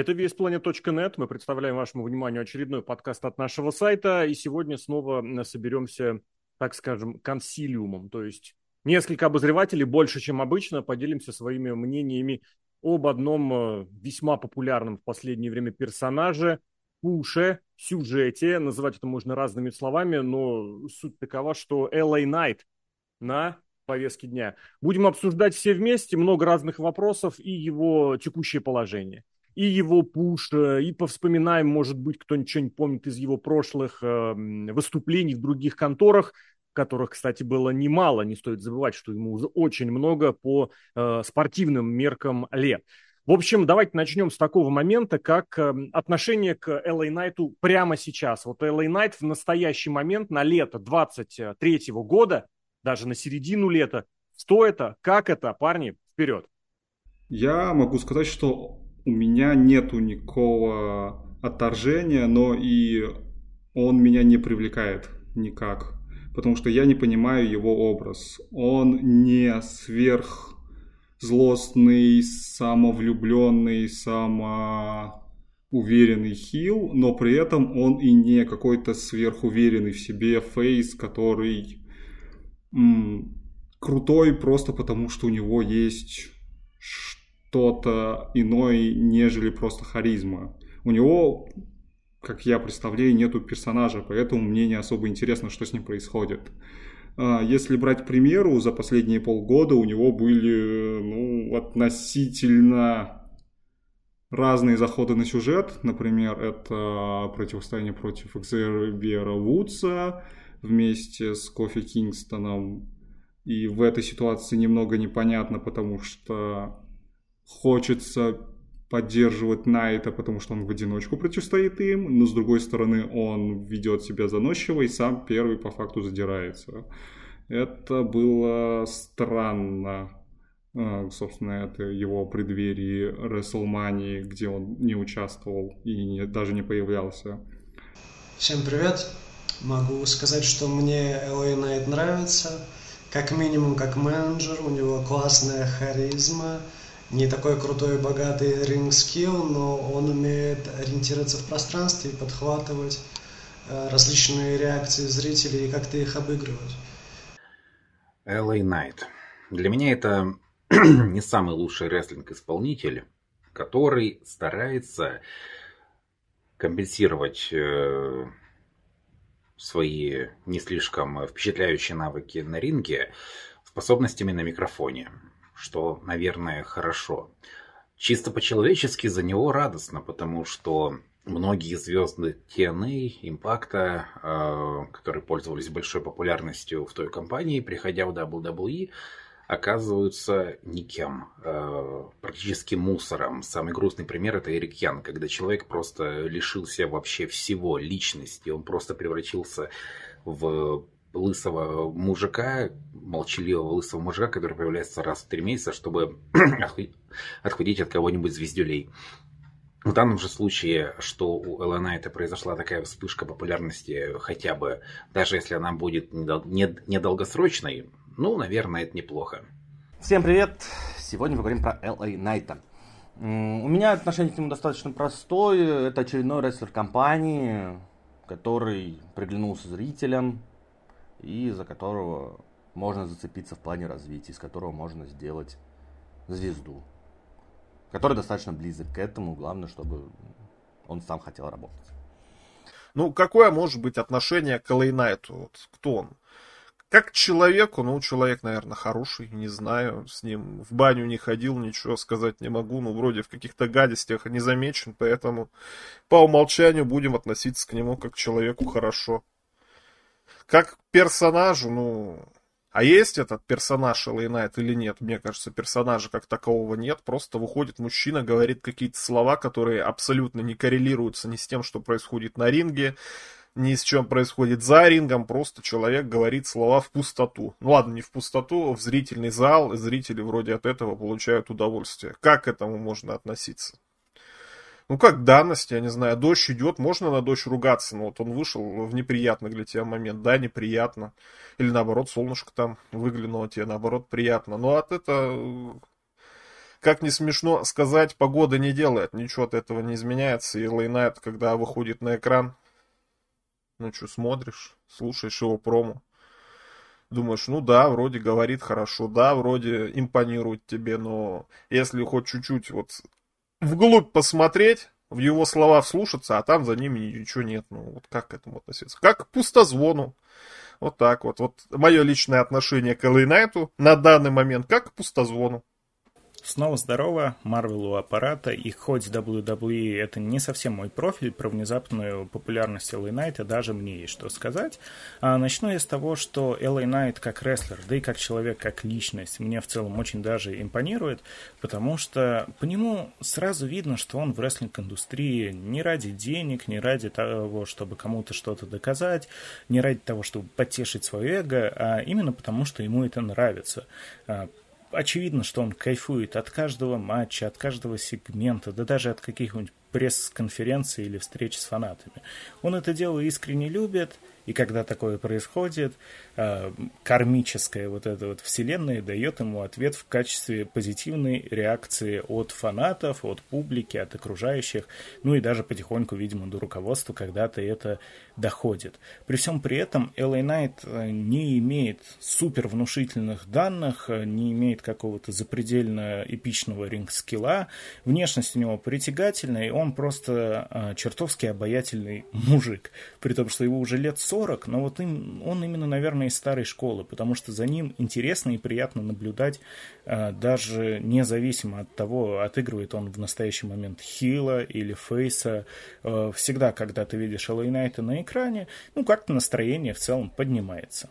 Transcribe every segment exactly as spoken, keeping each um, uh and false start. Это ви эс планет точка нет. Мы представляем вашему вниманию очередной подкаст от нашего сайта. И сегодня снова соберемся, так скажем, консилиумом. То есть несколько обозревателей, больше, чем обычно, поделимся своими мнениями об одном весьма популярном в последнее время персонаже, пуше, сюжете. Называть это можно разными словами, но суть такова, что Эл Эй Найт на повестке дня. Будем обсуждать все вместе много разных вопросов и его текущее положение, и его пуш, и повспоминаем, может быть, кто-нибудь что-нибудь помнит из его прошлых э, выступлений в других конторах, которых, кстати, было немало, не стоит забывать, что ему уже очень много по э, спортивным меркам лет. В общем, давайте начнем с такого момента, как э, отношение к Эл Эй Найту прямо сейчас. Вот Эл Эй Найт в настоящий момент на лето двадцать третьего года, даже на середину лета, что это, как это, парни, вперед. Я могу сказать, что у меня нету никакого отторжения, но и он меня не привлекает никак, потому что я не понимаю его образ. Он не сверхзлостный, самовлюбленный, самоуверенный хил, но при этом он и не какой-то сверхуверенный в себе фейс, который м- крутой просто потому, что у него есть что-то иное, нежели просто харизма. У него, как я представляю, нету персонажа, поэтому мне не особо интересно, что с ним происходит. Если брать к примеру, за последние полгода у него были, ну, относительно разные заходы на сюжет. Например, это противостояние против Xavier Woods вместе с Кофи Кингстоном. И в этой ситуации немного непонятно, потому что хочется поддерживать Найта, потому что он в одиночку противостоит им, но с другой стороны он ведет себя заносчиво и сам первый по факту задирается. Это было странно. Собственно, это его преддверие WrestleMania, где он не участвовал и не, даже не появлялся. Всем привет. Могу сказать, что мне Эл Эй Найт нравится. Как минимум, как менеджер, у него классная харизма. Не такой крутой и богатый ринг-скилл, но он умеет ориентироваться в пространстве и подхватывать э, различные реакции зрителей и как-то их обыгрывать. Эл Эй Найт. Для меня это не самый лучший рестлинг-исполнитель, который старается компенсировать э, свои не слишком впечатляющие навыки на ринге способностями на микрофоне, что, наверное, хорошо. Чисто по-человечески за него радостно, потому что многие звезды Ти Эн Эй, Импакта, э, которые пользовались большой популярностью в той компании, приходя в дабл ю дабл ю и, оказываются никем, э, практически мусором. Самый грустный пример — это Эрик Ян, когда человек просто лишился вообще всего личности, он просто превратился в лысого мужика, молчаливого лысого мужика, который появляется раз в три месяца, чтобы отхудеть от кого-нибудь звездюлей. В данном же случае, что у Эл Эй Найта произошла такая вспышка популярности, хотя бы, даже если она будет недолгосрочной, ну, наверное, это неплохо. Всем привет! Сегодня мы говорим про Эл Эй Найта. У меня отношение к нему достаточно простое. Это очередной рестлер компании, который приглянулся зрителям и за которого можно зацепиться в плане развития, из которого можно сделать звезду, который достаточно близок к этому, главное, чтобы он сам хотел работать. Ну, какое может быть отношение к Эл Эй Найту? Вот, кто он? Как человек, ну, человек, наверное, хороший, не знаю, с ним в баню не ходил, ничего сказать не могу, ну, вроде в каких-то гадостях не замечен, поэтому по умолчанию будем относиться к нему как к человеку хорошо. Как к персонажу, ну, а есть этот персонаж Эл Эй Найт или нет? Мне кажется, персонажа как такового нет. Просто выходит мужчина, говорит какие-то слова, которые абсолютно не коррелируются ни с тем, что происходит на ринге, ни с чем происходит за рингом. Просто человек говорит слова в пустоту. Ну ладно, не в пустоту, в зрительный зал. И зрители вроде от этого получают удовольствие. Как к этому можно относиться? Ну, как данность, я не знаю, дождь идет, можно на дождь ругаться, но вот он вышел в неприятный для тебя момент, да, неприятно. Или наоборот, солнышко там выглянуло тебе, наоборот, приятно. Но от этого Как не смешно сказать, погода не делает. Ничего от этого не изменяется. И Эл Эй Knight, когда выходит на экран, ну что, смотришь, слушаешь его промо. Думаешь, ну да, вроде говорит хорошо, да, вроде импонирует тебе, но если хоть чуть-чуть вот вглубь посмотреть, в его слова вслушаться, а там за ними ничего нет. Ну вот как к этому относиться? Как к пустозвону. Вот так вот. Вот мое личное отношение к Эл Эй Knight'у на данный момент как к пустозвону. Снова здорово, Marvel у аппарата, и хоть дабл ю дабл ю и это не совсем мой профиль, про внезапную популярность Эл Эй Knight даже мне есть что сказать. А начну я с того, что Эл Эй Knight как рестлер, да и как человек, как личность, мне в целом очень даже импонирует, потому что по нему сразу видно, что он в рестлинг-индустрии не ради денег, не ради того, чтобы кому-то что-то доказать, не ради того, чтобы потешить свое эго, а именно потому, что ему это нравится. Очевидно, что он кайфует от каждого матча, от каждого сегмента, да даже от каких-нибудь пресс-конференций или встреч с фанатами. Он это дело искренне любит, и когда такое происходит, кармическая вот эта вот вселенная дает ему ответ в качестве позитивной реакции от фанатов, от публики, от окружающих, ну и даже потихоньку, видимо, до руководства когда-то это доходит. При всем при этом Эл Эй Knight не имеет супер внушительных данных, не имеет какого-то запредельно эпичного ринг-скилла, внешность у него притягательная, и он просто чертовски обаятельный мужик, при том, что его уже лет сорок, но вот им, он именно, наверное, из старой школы, потому что за ним интересно и приятно наблюдать, даже независимо от того, отыгрывает он в настоящий момент хила или фейса. Всегда, когда ты видишь Эл Эй Knight на экране, ну, как-то настроение в целом поднимается.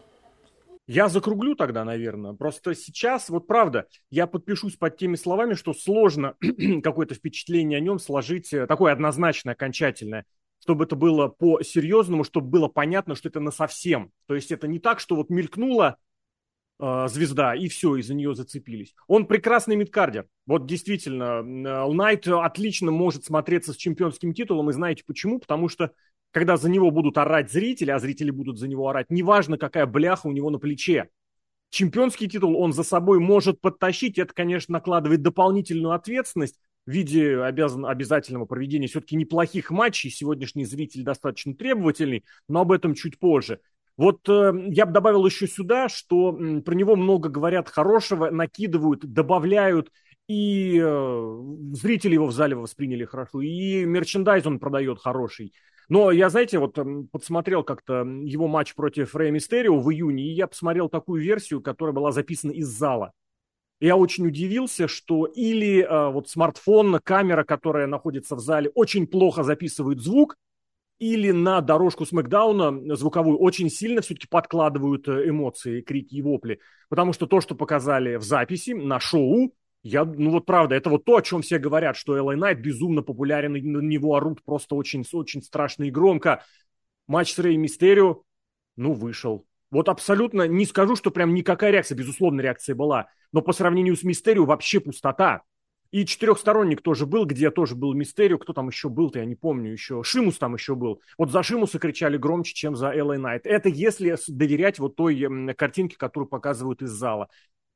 Я закруглю тогда, наверное. Просто сейчас, вот правда, я подпишусь под теми словами, что сложно какое-то впечатление о нем сложить, такое однозначное, окончательное, чтобы это было по-серьезному, чтобы было понятно, что это насовсем. То есть это не так, что вот мелькнула э, звезда, и все, и за нее зацепились. Он прекрасный мидкардер. Вот действительно, Эл Эй Knight отлично может смотреться с чемпионским титулом, и знаете почему? Потому что когда за него будут орать зрители, а зрители будут за него орать, неважно, какая бляха у него на плече. Чемпионский титул он за собой может подтащить, это, конечно, накладывает дополнительную ответственность, в виде обязан, обязательного проведения все-таки неплохих матчей. Сегодняшний зритель достаточно требовательный, но об этом чуть позже. Вот э, я бы добавил еще сюда, что э, про него много говорят хорошего, накидывают, добавляют, и э, зрители его в зале восприняли хорошо, и мерчендайз он продает хороший. Но я, знаете, вот э, подсмотрел как-то его матч против Рея Мистерио в июне, и я посмотрел такую версию, которая была записана из зала. Я очень удивился, что или э, вот смартфон, камера, которая находится в зале, очень плохо записывает звук, или на дорожку Смэкдауна звуковую очень сильно все-таки подкладывают эмоции, крики и вопли. Потому что то, что показали в записи, на шоу, я, ну вот правда, это вот то, о чем все говорят, что Эл Эй Knight безумно популярен, и на него орут просто очень, очень страшно и громко. Матч с Рей Мистерио, ну, вышел. Вот абсолютно не скажу, что прям никакая реакция, безусловно, реакция была, но по сравнению с Мистерио вообще пустота. И четырехсторонник тоже был, где тоже был Мистерио, кто там еще был-то, я не помню еще, Шимус там еще был. Вот за Шимуса кричали громче, чем за Эл Эй Knight. Это если доверять вот той картинке, которую показывают из зала.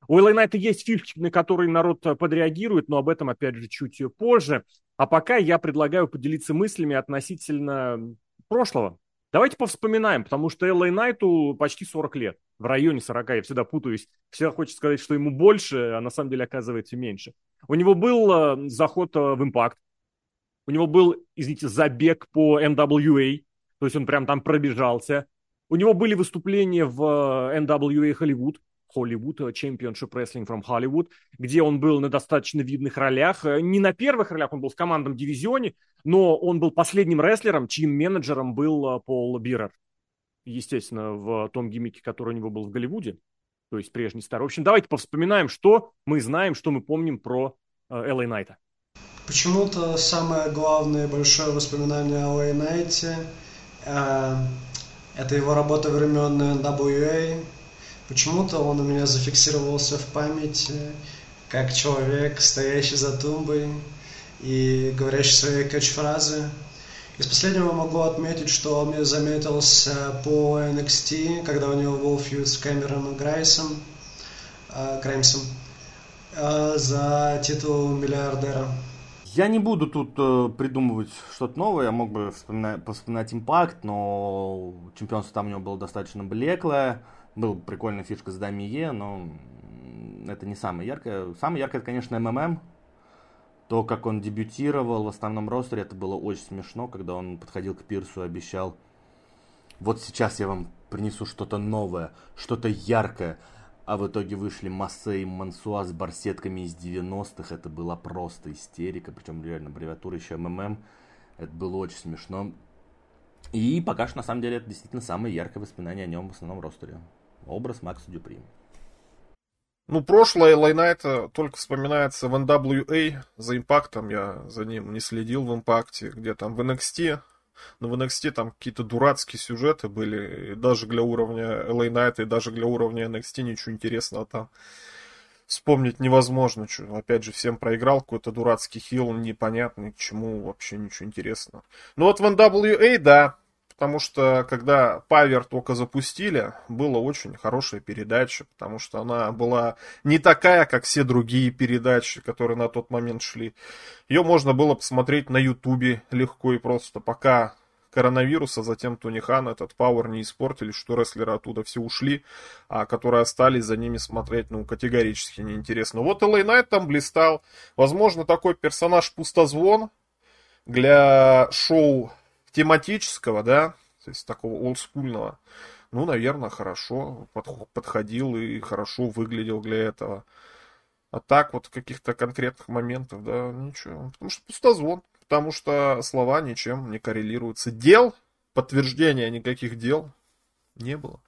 У Эл Эй Knight есть фильтры, на которые народ подреагирует, но об этом, опять же, чуть позже. А пока я предлагаю поделиться мыслями относительно прошлого. Давайте повспоминаем, потому что Эл Эй Knight'у почти сорок лет, в районе сорока, я всегда путаюсь, всегда хочется сказать, что ему больше, а на самом деле оказывается меньше. У него был заход в Impact, у него был, извините, забег по Эн Дабл Ю Эй, то есть он прям там пробежался, у него были выступления в Эн Дабл Ю Эй Hollywood, Hollywood, Championship Wrestling from Hollywood, где он был на достаточно видных ролях, не на первых ролях, он был в командном дивизионе, но он был последним рестлером, чьим менеджером был Пол Бирер. Естественно, в том гиммике, который у него был в Голливуде, то есть прежний старый. В общем, давайте повспоминаем, что мы знаем, что мы помним про Эл Эй Knight. Почему-то самое главное большое воспоминание о Эл Эй Knight э, это его работа времен Эн Дабл Ю Эй. Почему-то он у меня зафиксировался в памяти как человек, стоящий за тумбой и говорящий свои кэч-фразы. Из последнего могу отметить, что он мне заметился по Эн Экс Ти, когда у него был фьюд с Кэмероном Грайсом, э, Граймсом. э, за титул миллиардера. Я не буду тут э, придумывать что-то новое, я мог бы вспоминать, вспоминать Impact, но чемпионство там у него было достаточно блеклое, была прикольная фишка с Дамие, но это не самое яркое. Самое яркое, это, конечно, эм эм эм, то, как он дебютировал в основном ростере, это было очень смешно, когда он подходил к Пирсу и обещал: вот сейчас я вам принесу что-то новое, что-то яркое. А в итоге вышли Массе и Мансуа с барсетками из девяностых. Это была просто истерика. Причем реально аббревиатура еще эм эм эм. Это было очень смешно. И пока что, на самом деле, это действительно самое яркое воспоминание о нем в основном ростере. Образ Макса Дюпри. Ну, прошлое эл эй Knight только вспоминается в эн дабл ю эй. За Импактом я за ним не следил в Импакте. Где там в эн экс ти... Но в эн экс ти там какие-то дурацкие сюжеты были, и даже для уровня эл эй Knight, и даже для уровня эн экс ти ничего интересного там вспомнить невозможно. Что, опять же, всем проиграл, какой-то дурацкий хил, непонятный, к чему вообще ничего интересного. Ну вот в эн дабл ю эй, да, потому что когда Power только запустили, была очень хорошая передача, потому что она была не такая, как все другие передачи, которые на тот момент шли. Ее можно было посмотреть на Ютубе легко и просто, пока коронавирус, а затем Тони Хан этот Power не испортили, что рестлеры оттуда все ушли, а которые остались, за ними смотреть, ну, категорически неинтересно. Вот эл эй Knight там блистал. Возможно, такой персонаж пустозвон для шоу тематического, да, то есть такого олдскульного, ну, наверное, хорошо подходил и хорошо выглядел для этого. А так вот каких-то конкретных моментов, да, ничего. Потому что пустозвон, потому что слова ничем не коррелируются. Дел, подтверждения никаких дел не было.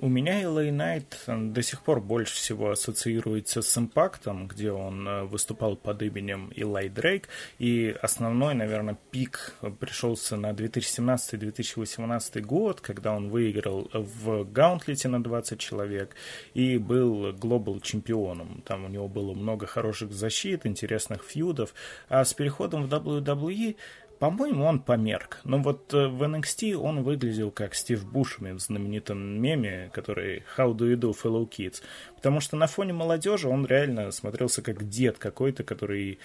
У меня эл эй Knight до сих пор больше всего ассоциируется с Импактом, где он выступал под именем Eli Drake, и основной, наверное, пик пришелся на две тысячи семнадцатый - две тысячи восемнадцатый год, когда он выиграл в гаунтлете на двадцать человек и был глобал чемпионом. Там у него было много хороших защит, интересных фьюдов, а с переходом в дабл ю дабл ю и по-моему, он померк. Но вот в эн экс ти он выглядел как Стив Бушеми в знаменитом меме, который «How do you do, fellow kids?». Потому что на фоне молодежи он реально смотрелся как дед какой-то, который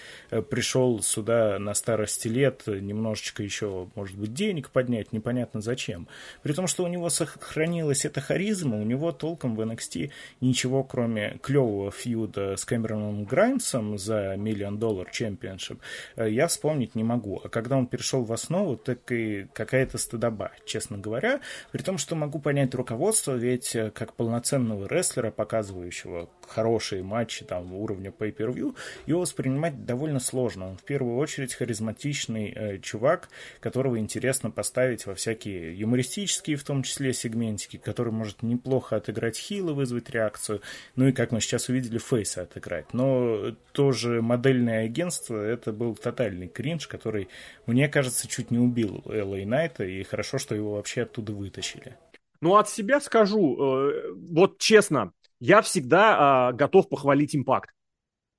пришел сюда на старости лет, немножечко еще, может быть, денег поднять, непонятно зачем. При том, что у него сохранилась эта харизма, у него толком в эн экс ти ничего, кроме клевого фьюда с Кэмероном Граймсом за Million Dollar Championship, я вспомнить не могу. А когда он перешел в основу, так и какая-то стыдоба, честно говоря. При том, что могу понять руководство, ведь как полноценного рестлера, показывающего хорошие матчи там уровня pay-per-view, его воспринимать довольно сложно. Он в первую очередь харизматичный э, чувак, которого интересно поставить во всякие юмористические, в том числе, сегментики, который может неплохо отыграть хилы, вызвать реакцию, ну и, как мы сейчас увидели, фейса отыграть. Но тоже модельное агентство, это был тотальный кринж, который у Мне кажется, чуть не убил эл эй Knight, и хорошо, что его вообще оттуда вытащили. Ну, от себя скажу, вот честно, я всегда готов похвалить Impact.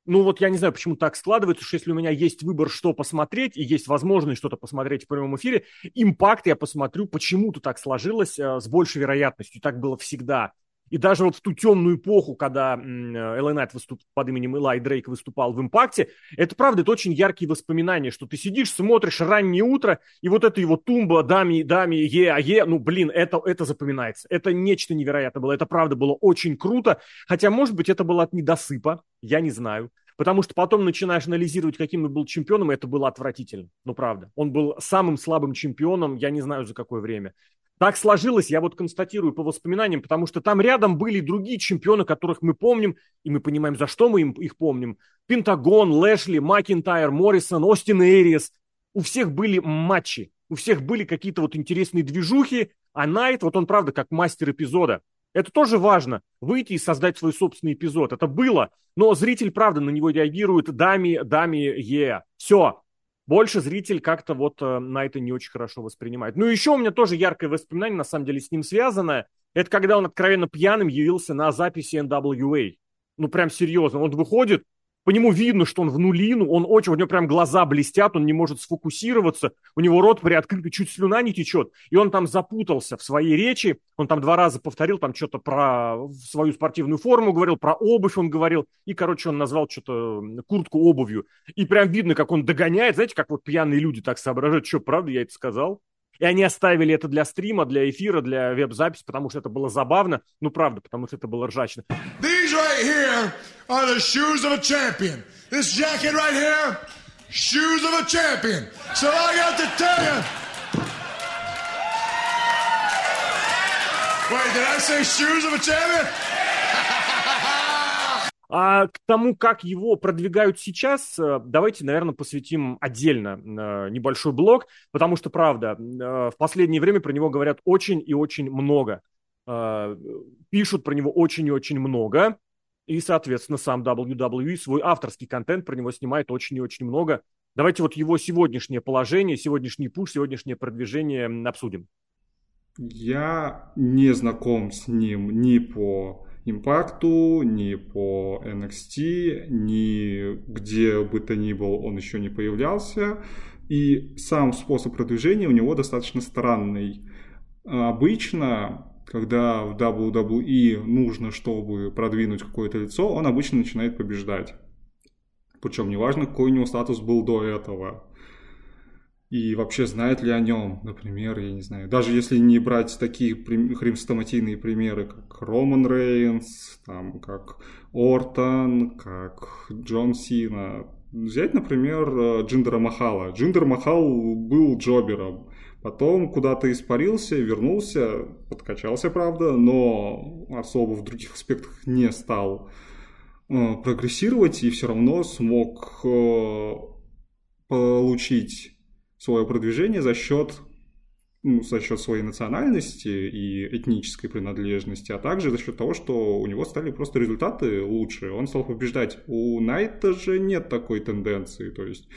Ну, вот я не знаю, почему так складывается, что если у меня есть выбор, что посмотреть, и есть возможность что-то посмотреть в прямом эфире, Impact я посмотрю, почему-то так сложилось, с большей вероятностью, так было всегда. И даже вот в ту темную эпоху, когда эл эй Knight выступ... под именем Eli Drake выступал в «Импакте», это, правда, это очень яркие воспоминания, что ты сидишь, смотришь раннее утро, и вот это его тумба, дами, дами, е, а е, ну, блин, это, это запоминается. Это нечто невероятное было, это, правда, было очень круто, хотя, может быть, это было от недосыпа, я не знаю. Потому что потом начинаешь анализировать, каким он был чемпионом, и это было отвратительно, ну, правда. Он был самым слабым чемпионом, я не знаю, за какое время. Так сложилось, я вот констатирую по воспоминаниям, потому что там рядом были другие чемпионы, которых мы помним, и мы понимаем, за что мы им, их помним. Пентагон, Лэшли, Макинтайр, Моррисон, Остин Эриес. У всех были матчи, у всех были какие-то вот интересные движухи, а Найт, вот он, правда, как мастер эпизода. Это тоже важно, выйти и создать свой собственный эпизод. Это было, но зритель, правда, на него реагирует «дами, дами, е». Все. Больше зритель как-то вот э, Найта не очень хорошо воспринимает. Ну, еще у меня тоже яркое воспоминание, на самом деле, с ним связанное. Это когда он откровенно пьяным явился на записи эн дабл ю эй. Ну, прям серьезно. Он выходит, По нему видно, что он в нулину, он очень, у него прям глаза блестят, он не может сфокусироваться, у него рот приоткрыт, чуть слюна не течет, и он там запутался в своей речи, он там два раза повторил, там что-то про свою спортивную форму говорил, про обувь он говорил, и, короче, он назвал что-то куртку обувью, и прям видно, как он догоняет, знаете, как вот пьяные люди так соображают, что, правда, я это сказал? И они оставили это для стрима, для эфира, для веб-записи, потому что это было забавно. Ну, правда, потому что это было ржачно. These right here are the shoes of a champion. This jacket right here, shoes of a champion. So I got to tell you... Wait, did I say shoes of a champion? А к тому, как его продвигают сейчас, давайте, наверное, посвятим отдельно небольшой блок, потому что, правда, в последнее время про него говорят очень и очень много. Пишут про него очень и очень много. И, соответственно, сам дабл ю дабл ю и свой авторский контент про него снимает очень и очень много. Давайте вот его сегодняшнее положение, сегодняшний пуш, сегодняшнее продвижение обсудим. Я не знаком с ним ни по... Импакту, ни по эн экс ти, ни где бы то ни был он еще не появлялся. И сам способ продвижения у него достаточно странный. Обычно, когда в дабл ю дабл ю и нужно, чтобы продвинуть какое-то лицо, он обычно начинает побеждать. Причем неважно, какой у него статус был до этого. И вообще, знает ли о нем, например, я не знаю. Даже если не брать такие хрестоматийные примеры, как Роман Рейнс, там, как Ортон, как Джон Сина. Взять, например, Джиндера Махала. Джиндер Махал был джобером. Потом куда-то испарился, вернулся, подкачался, правда, но особо в других аспектах не стал прогрессировать и все равно смог получить... свое продвижение за счет, ну, за счет своей национальности и этнической принадлежности, а также за счет того, что у него стали просто результаты лучше. Он стал побеждать. У Найта же нет такой тенденции. То есть,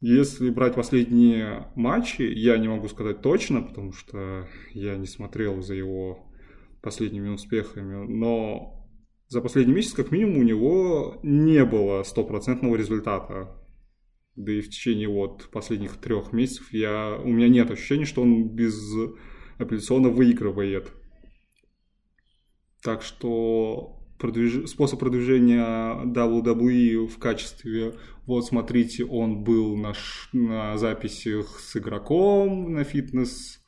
если брать последние матчи, я не могу сказать точно, потому что я не смотрел за его последними успехами, но за последний месяц, как минимум, у него не было стопроцентного результата. Да и в течение вот последних трех месяцев я, у меня нет ощущения, что он безапелляционно выигрывает. Так что продвиж... способ продвижения дабл ю дабл ю и в качестве... Вот смотрите, он был на, ш... на записях с игроком на фитнес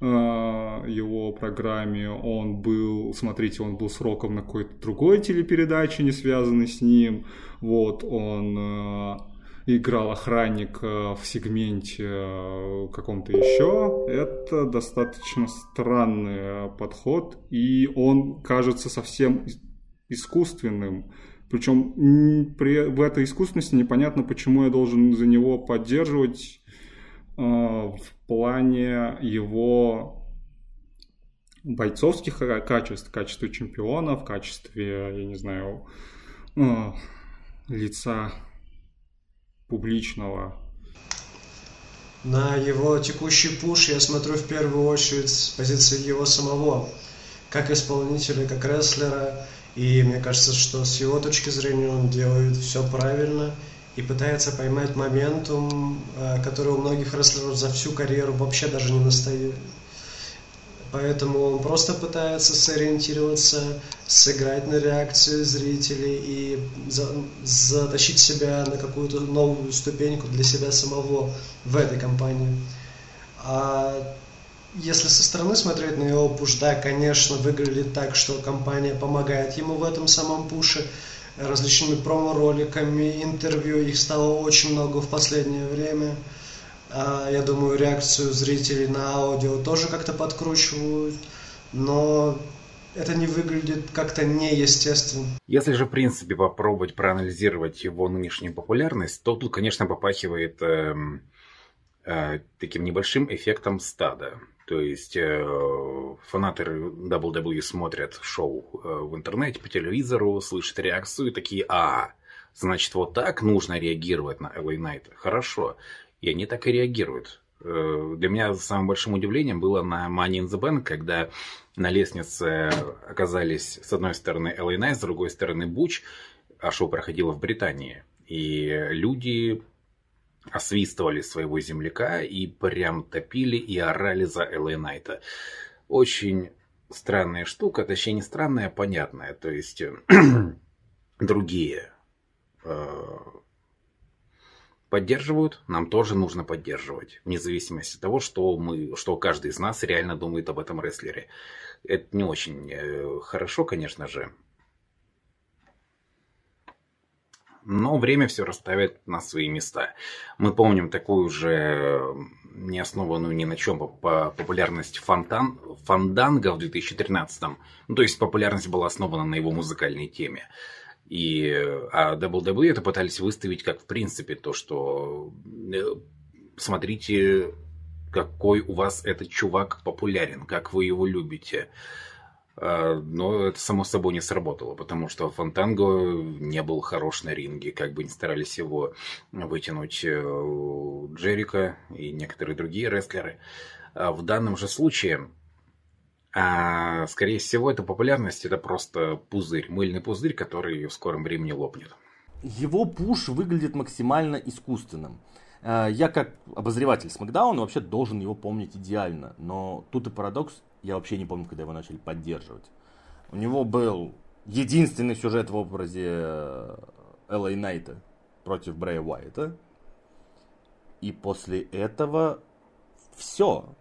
э... его программе. Он был, смотрите, он был с Роком на какой-то другой телепередаче, не связанной с ним. Вот он... Э... играл охранник в сегменте каком-то еще. Это достаточно странный подход, и он кажется совсем искусственным. Причем при, в этой искусственности непонятно, почему я должен за него поддерживать э, в плане его бойцовских качеств, в качестве чемпиона, в качестве, я не знаю, э, лица... публичного. На его текущий пуш я смотрю в первую очередь с позиции его самого, как исполнителя, как рестлера, и мне кажется, что с его точки зрения он делает все правильно и пытается поймать моментум, который у многих рестлеров за всю карьеру вообще даже не настоит. Поэтому он просто пытается сориентироваться, сыграть на реакцию зрителей и за, затащить себя на какую-то новую ступеньку для себя самого в этой компании. А если со стороны смотреть на его пуш, да, конечно, выглядит так, что компания помогает ему в этом самом пуше различными промо-роликами, интервью, их стало очень много в последнее время. Я думаю, реакцию зрителей на аудио тоже как-то подкручивают, но это не выглядит как-то неестественно. Если же, в принципе, попробовать проанализировать его нынешнюю популярность, то тут, конечно, попахивает э, э, таким небольшим эффектом стада. То есть э, фанаты дабл ю дабл ю и смотрят шоу в интернете, по телевизору, слышат реакцию и такие: «А, значит, вот так нужно реагировать на эл эй Knight. Хорошо». И они так и реагируют. Для меня самым большим удивлением было на Money in the Bank, когда на лестнице оказались с одной стороны эл эй Knight, с другой стороны Буч. а шоу проходило в Британии. И люди освистывали своего земляка и прям топили и орали за эл эй Knight. Очень странная штука, точнее не странная, а понятная. То есть другие э, поддерживают, нам тоже нужно поддерживать. Вне зависимости от того, что, мы, что каждый из нас реально думает об этом рестлере. Это не очень э, хорошо, конечно же. Но время все расставит на свои места. Мы помним такую же не основанную ни на чем по популярность фонтан, Фанданго в две тысячи тринадцатом. Ну, то есть популярность была основана на его музыкальной теме. И, а дабл ю дабл ю и это пытались выставить как в принципе то, что смотрите, какой у вас этот чувак популярен, как вы его любите. Но это само собой не сработало, потому что Фанданго не был хорош на ринге, как бы ни старались его вытянуть Джерико и некоторые другие рестлеры. В данном же случае, скорее всего, эта популярность это просто пузырь, мыльный пузырь, который в скором времени лопнет. Его пуш выглядит максимально искусственным. Я как обозреватель Смэкдауна вообще должен его помнить идеально, но тут и парадокс. Я вообще не помню, когда его начали поддерживать. У него был единственный сюжет в образе эл эй Knight против Брэя Уайта. И после этого все.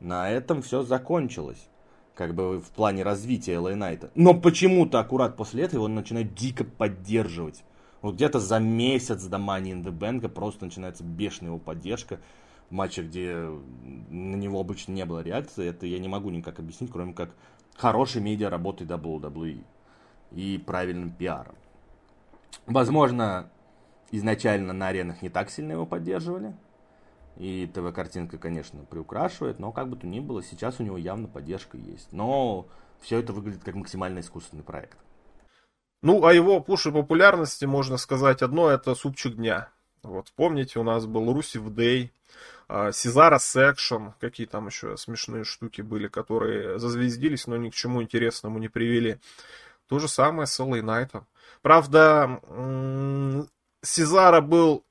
На этом все закончилось. Как бы в плане развития эл эй Knight. Но почему-то аккурат после этого его начинают дико поддерживать. Вот где-то за месяц до Money in the Bank просто начинается бешеная его поддержка. В матче, где на него обычно не было реакции, это я не могу никак объяснить, кроме как хорошей медиа работы дабл ю дабл ю и и правильным пиаром. Возможно, изначально на аренах не так сильно его поддерживали, и ТВ-картинка, конечно, приукрашивает, но как бы то ни было, сейчас у него явно поддержка есть. Но все это выглядит как максимально искусственный проект. Ну, о его пуше популярности можно сказать одно, это супчик дня. Вот, помните, у нас был Русев Дэй, Сезара Секшн, какие там еще смешные штуки были, которые зазвездились, но ни к чему интересному не привели. То же самое с эл эй Knight. Правда, Сезара был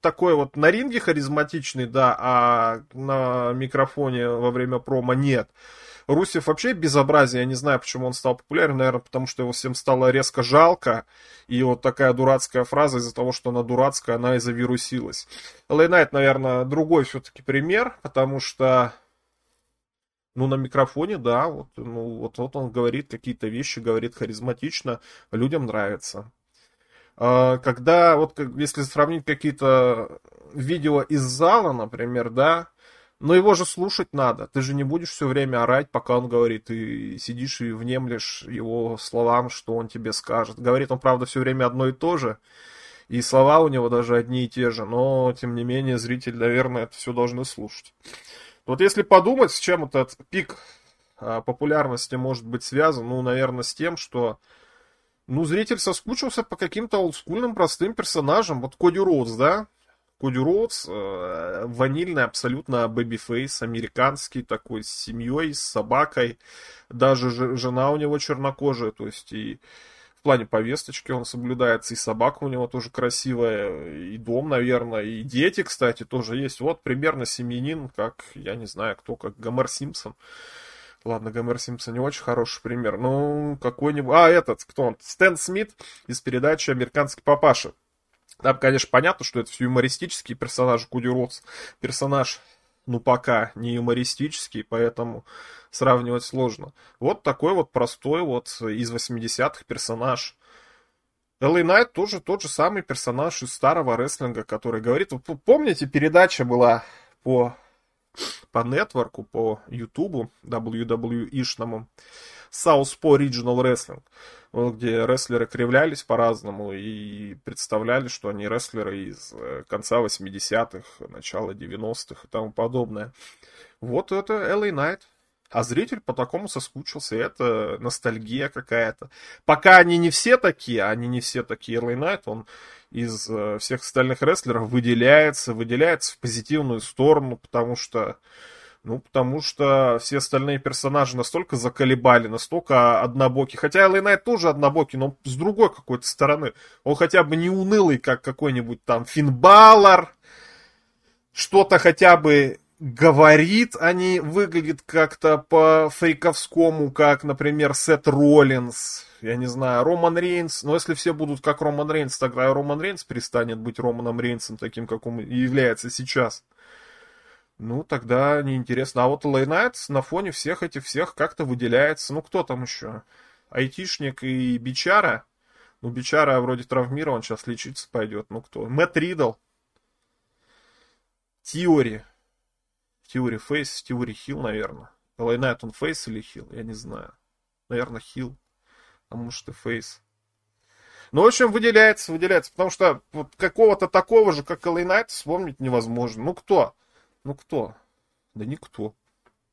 такой вот на ринге харизматичный, да, а на микрофоне во время промо нет. Русев вообще безобразие, я не знаю, почему он стал популярен, наверное, потому что его всем стало резко жалко, и вот такая дурацкая фраза, из-за того, что она дурацкая, она и завирусилась. эл эй Knight, наверное, другой все-таки пример, потому что, ну, на микрофоне, да, вот, ну, вот, вот он говорит какие-то вещи, говорит харизматично, людям нравится. Когда, вот, если сравнить какие-то видео из зала, например, да, но его же слушать надо. Ты же не будешь все время орать, пока он говорит. И сидишь и внемлешь его словам, что он тебе скажет. Говорит он, правда, все время одно и то же. И слова у него даже одни и те же. Но, тем не менее, зритель, наверное, это все должны слушать. Вот если подумать, с чем этот пик популярности может быть связан, ну, наверное, с тем, что... Ну, зритель соскучился по каким-то олдскульным простым персонажам. Вот Коди Роудс, да? Коди Роудс, э, ванильный абсолютно бэбифейс, американский такой, с семьей, с собакой. Даже ж, жена у него чернокожая, то есть и в плане повесточки он соблюдается, и собака у него тоже красивая, и дом, наверное, и дети, кстати, тоже есть. Вот примерно семьянин, как, я не знаю кто, как Гомер Симпсон. Ладно, Гомер Симпсон не очень хороший пример, ну какой-нибудь... А, этот, кто он? Стэн Смит из передачи «Американский папаша». Там, конечно, понятно, что это все юмористические персонажи. Коди Роудс персонаж, ну, пока не юмористический, поэтому сравнивать сложно. Вот такой вот простой вот из восьмидесятых персонаж. эл эй Knight тоже тот же самый персонаж из старого рестлинга, который говорит... Вы помните, передача была по... по нетворку, по ютубу, дабл ю дабл ю и-шному, Southpaw Regional Wrestling, вот где рестлеры кривлялись по-разному и представляли, что они рестлеры из конца восьмидесятых, начала девяностых и тому подобное. Вот это эл эй Knight. А зритель по такому соскучился, это ностальгия какая-то. Пока они не все такие, они не все такие, эл эй Knight, он из всех остальных рестлеров выделяется, выделяется в позитивную сторону, потому что, Ну, потому что все остальные персонажи настолько заколебали, настолько однобоки. Хотя Эл Эй Найт тоже однобокий, но с другой какой-то стороны. Он хотя бы не унылый, как какой-нибудь там Финн Балор. Что-то хотя бы говорит, а не выглядит как-то по-фейковскому, как, например, Сет Роллинс. Я не знаю, Роман Рейнс. Но если все будут как Роман Рейнс, тогда Роман Рейнс перестанет быть Романом Рейнсом, таким, как он и является сейчас. Ну, тогда неинтересно. А вот Эл Эй Knight на фоне всех этих всех как-то выделяется. Ну, кто там еще? Айтишник и Бичара. Ну, Бичара вроде травмирован, сейчас лечиться пойдет. Ну, кто? Мэтт Ридл. Тиори. Тиори фейс, Тиори хил, наверное. Эл Эй Knight он фейс или хил? Я не знаю. Наверное, хил. А может и фейс. Ну, в общем, выделяется, выделяется. Потому что вот какого-то такого же, как Эл Эй Knight, вспомнить невозможно. Ну, кто? Ну кто? Да никто.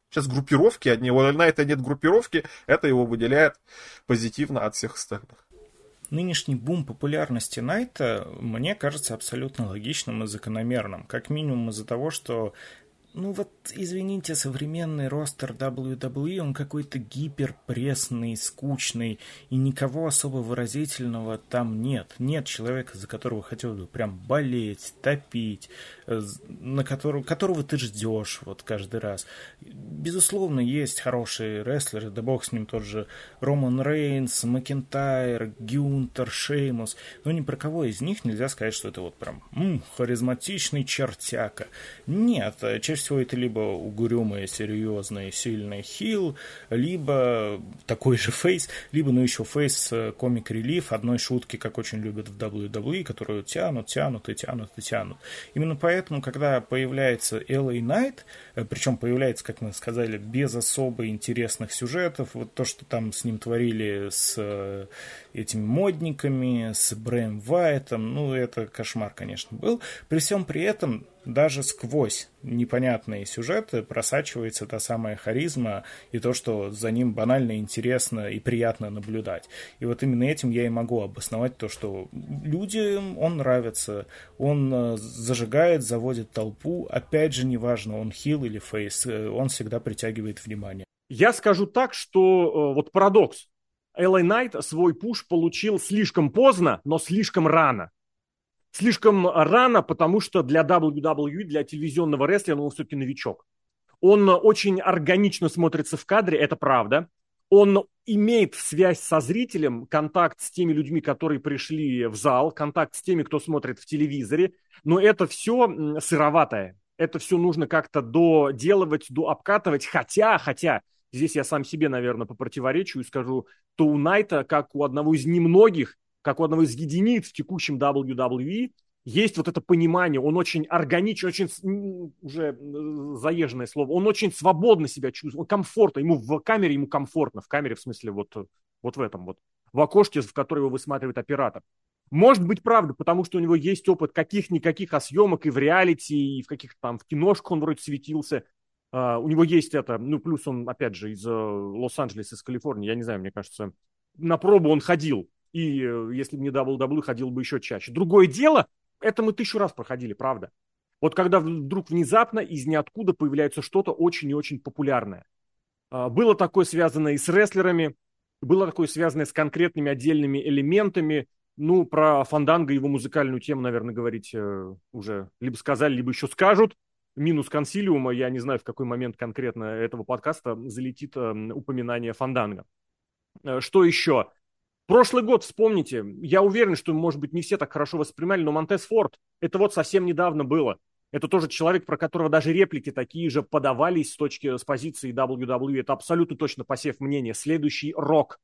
Сейчас группировки одни. У Эл Эй Knight нет группировки. Это его выделяет позитивно от всех остальных. Нынешний бум популярности Найта, мне кажется, абсолютно логичным и закономерным. Как минимум из-за того, что, ну вот, извините, современный ростер дабл ю дабл ю и, он какой-то гиперпресный, скучный, и никого особо выразительного там нет. Нет человека, за которого хотелось бы прям болеть, топить, на которого, которого ты ждешь вот каждый раз. Безусловно, есть хорошие рестлеры, да бог с ним, тот же Роман Рейнс, Макентайр, Гюнтер, Шеймус, но ни про кого из них нельзя сказать, что это вот прям м-м, харизматичный чертяка. Нет, чаще всего это либо угрюмый, серьезный, сильный хил, либо такой же фейс, либо, ну, еще фейс комик-релиф, одной шутки, как очень любят в дабл ю дабл ю и, которую тянут, тянут и тянут и тянут. Именно поэтому, когда появляется Эл Эй Knight, причем появляется, как мы сказали, без особо интересных сюжетов, вот то, что там с ним творили с этими модниками, с Брэем Вайтом, ну, это кошмар, конечно, был. При всем при этом, даже сквозь непонятные сюжеты просачивается та самая харизма и то, что за ним банально интересно и приятно наблюдать. И вот именно этим я и могу обосновать то, что людям он нравится, он зажигает, заводит толпу. Опять же, неважно, он хил или фейс, он всегда притягивает внимание. Я скажу так, что вот парадокс. Эл Эй Knight свой пуш получил слишком поздно, но слишком рано. Слишком рано, потому что для дабл ю дабл ю и, для телевизионного рестлинга он все-таки новичок. Он очень органично смотрится в кадре, это правда. Он имеет связь со зрителем, контакт с теми людьми, которые пришли в зал, контакт с теми, кто смотрит в телевизоре. Но это все сыроватое. Это все нужно как-то доделывать, дообкатывать. Хотя, хотя, здесь я сам себе, наверное, попротиворечу и скажу, то у Найта, как у одного из немногих, как у одного из единиц в текущем дабл ю дабл ю и, есть вот это понимание, он очень органичен, очень, уже заезженное слово, он очень свободно себя чувствует, он комфортно, ему в камере ему комфортно, в камере в смысле вот, вот в этом вот, в окошке, в которое его высматривает оператор. Может быть, правда, потому что у него есть опыт каких-никаких съемок и в реалити, и в каких-то там, в киношках он вроде светился. Uh, у него есть это, ну плюс он, опять же, из uh, Лос-Анджелеса, из Калифорнии, я не знаю, мне кажется, на пробу он ходил. И если бы не дабл ю дабл ю и, ходил бы еще чаще. Другое дело, это мы тысячу раз проходили, правда. Вот когда вдруг внезапно из ниоткуда появляется что-то очень и очень популярное. Было такое связано и с рестлерами, было такое связано с конкретными отдельными элементами. Ну, про Фанданго и его музыкальную тему, наверное, говорить уже либо сказали, либо еще скажут. Минус консилиума, я не знаю, в какой момент конкретно этого подкаста залетит упоминание Фанданго. Что еще? Прошлый год, вспомните, я уверен, что, может быть, не все так хорошо воспринимали, но Монтез Форд, это вот совсем недавно было. Это тоже человек, про которого даже реплики такие же подавались с точки, с позиции дабл ю дабл ю и. Это абсолютно точно посев мнения. Следующий рок.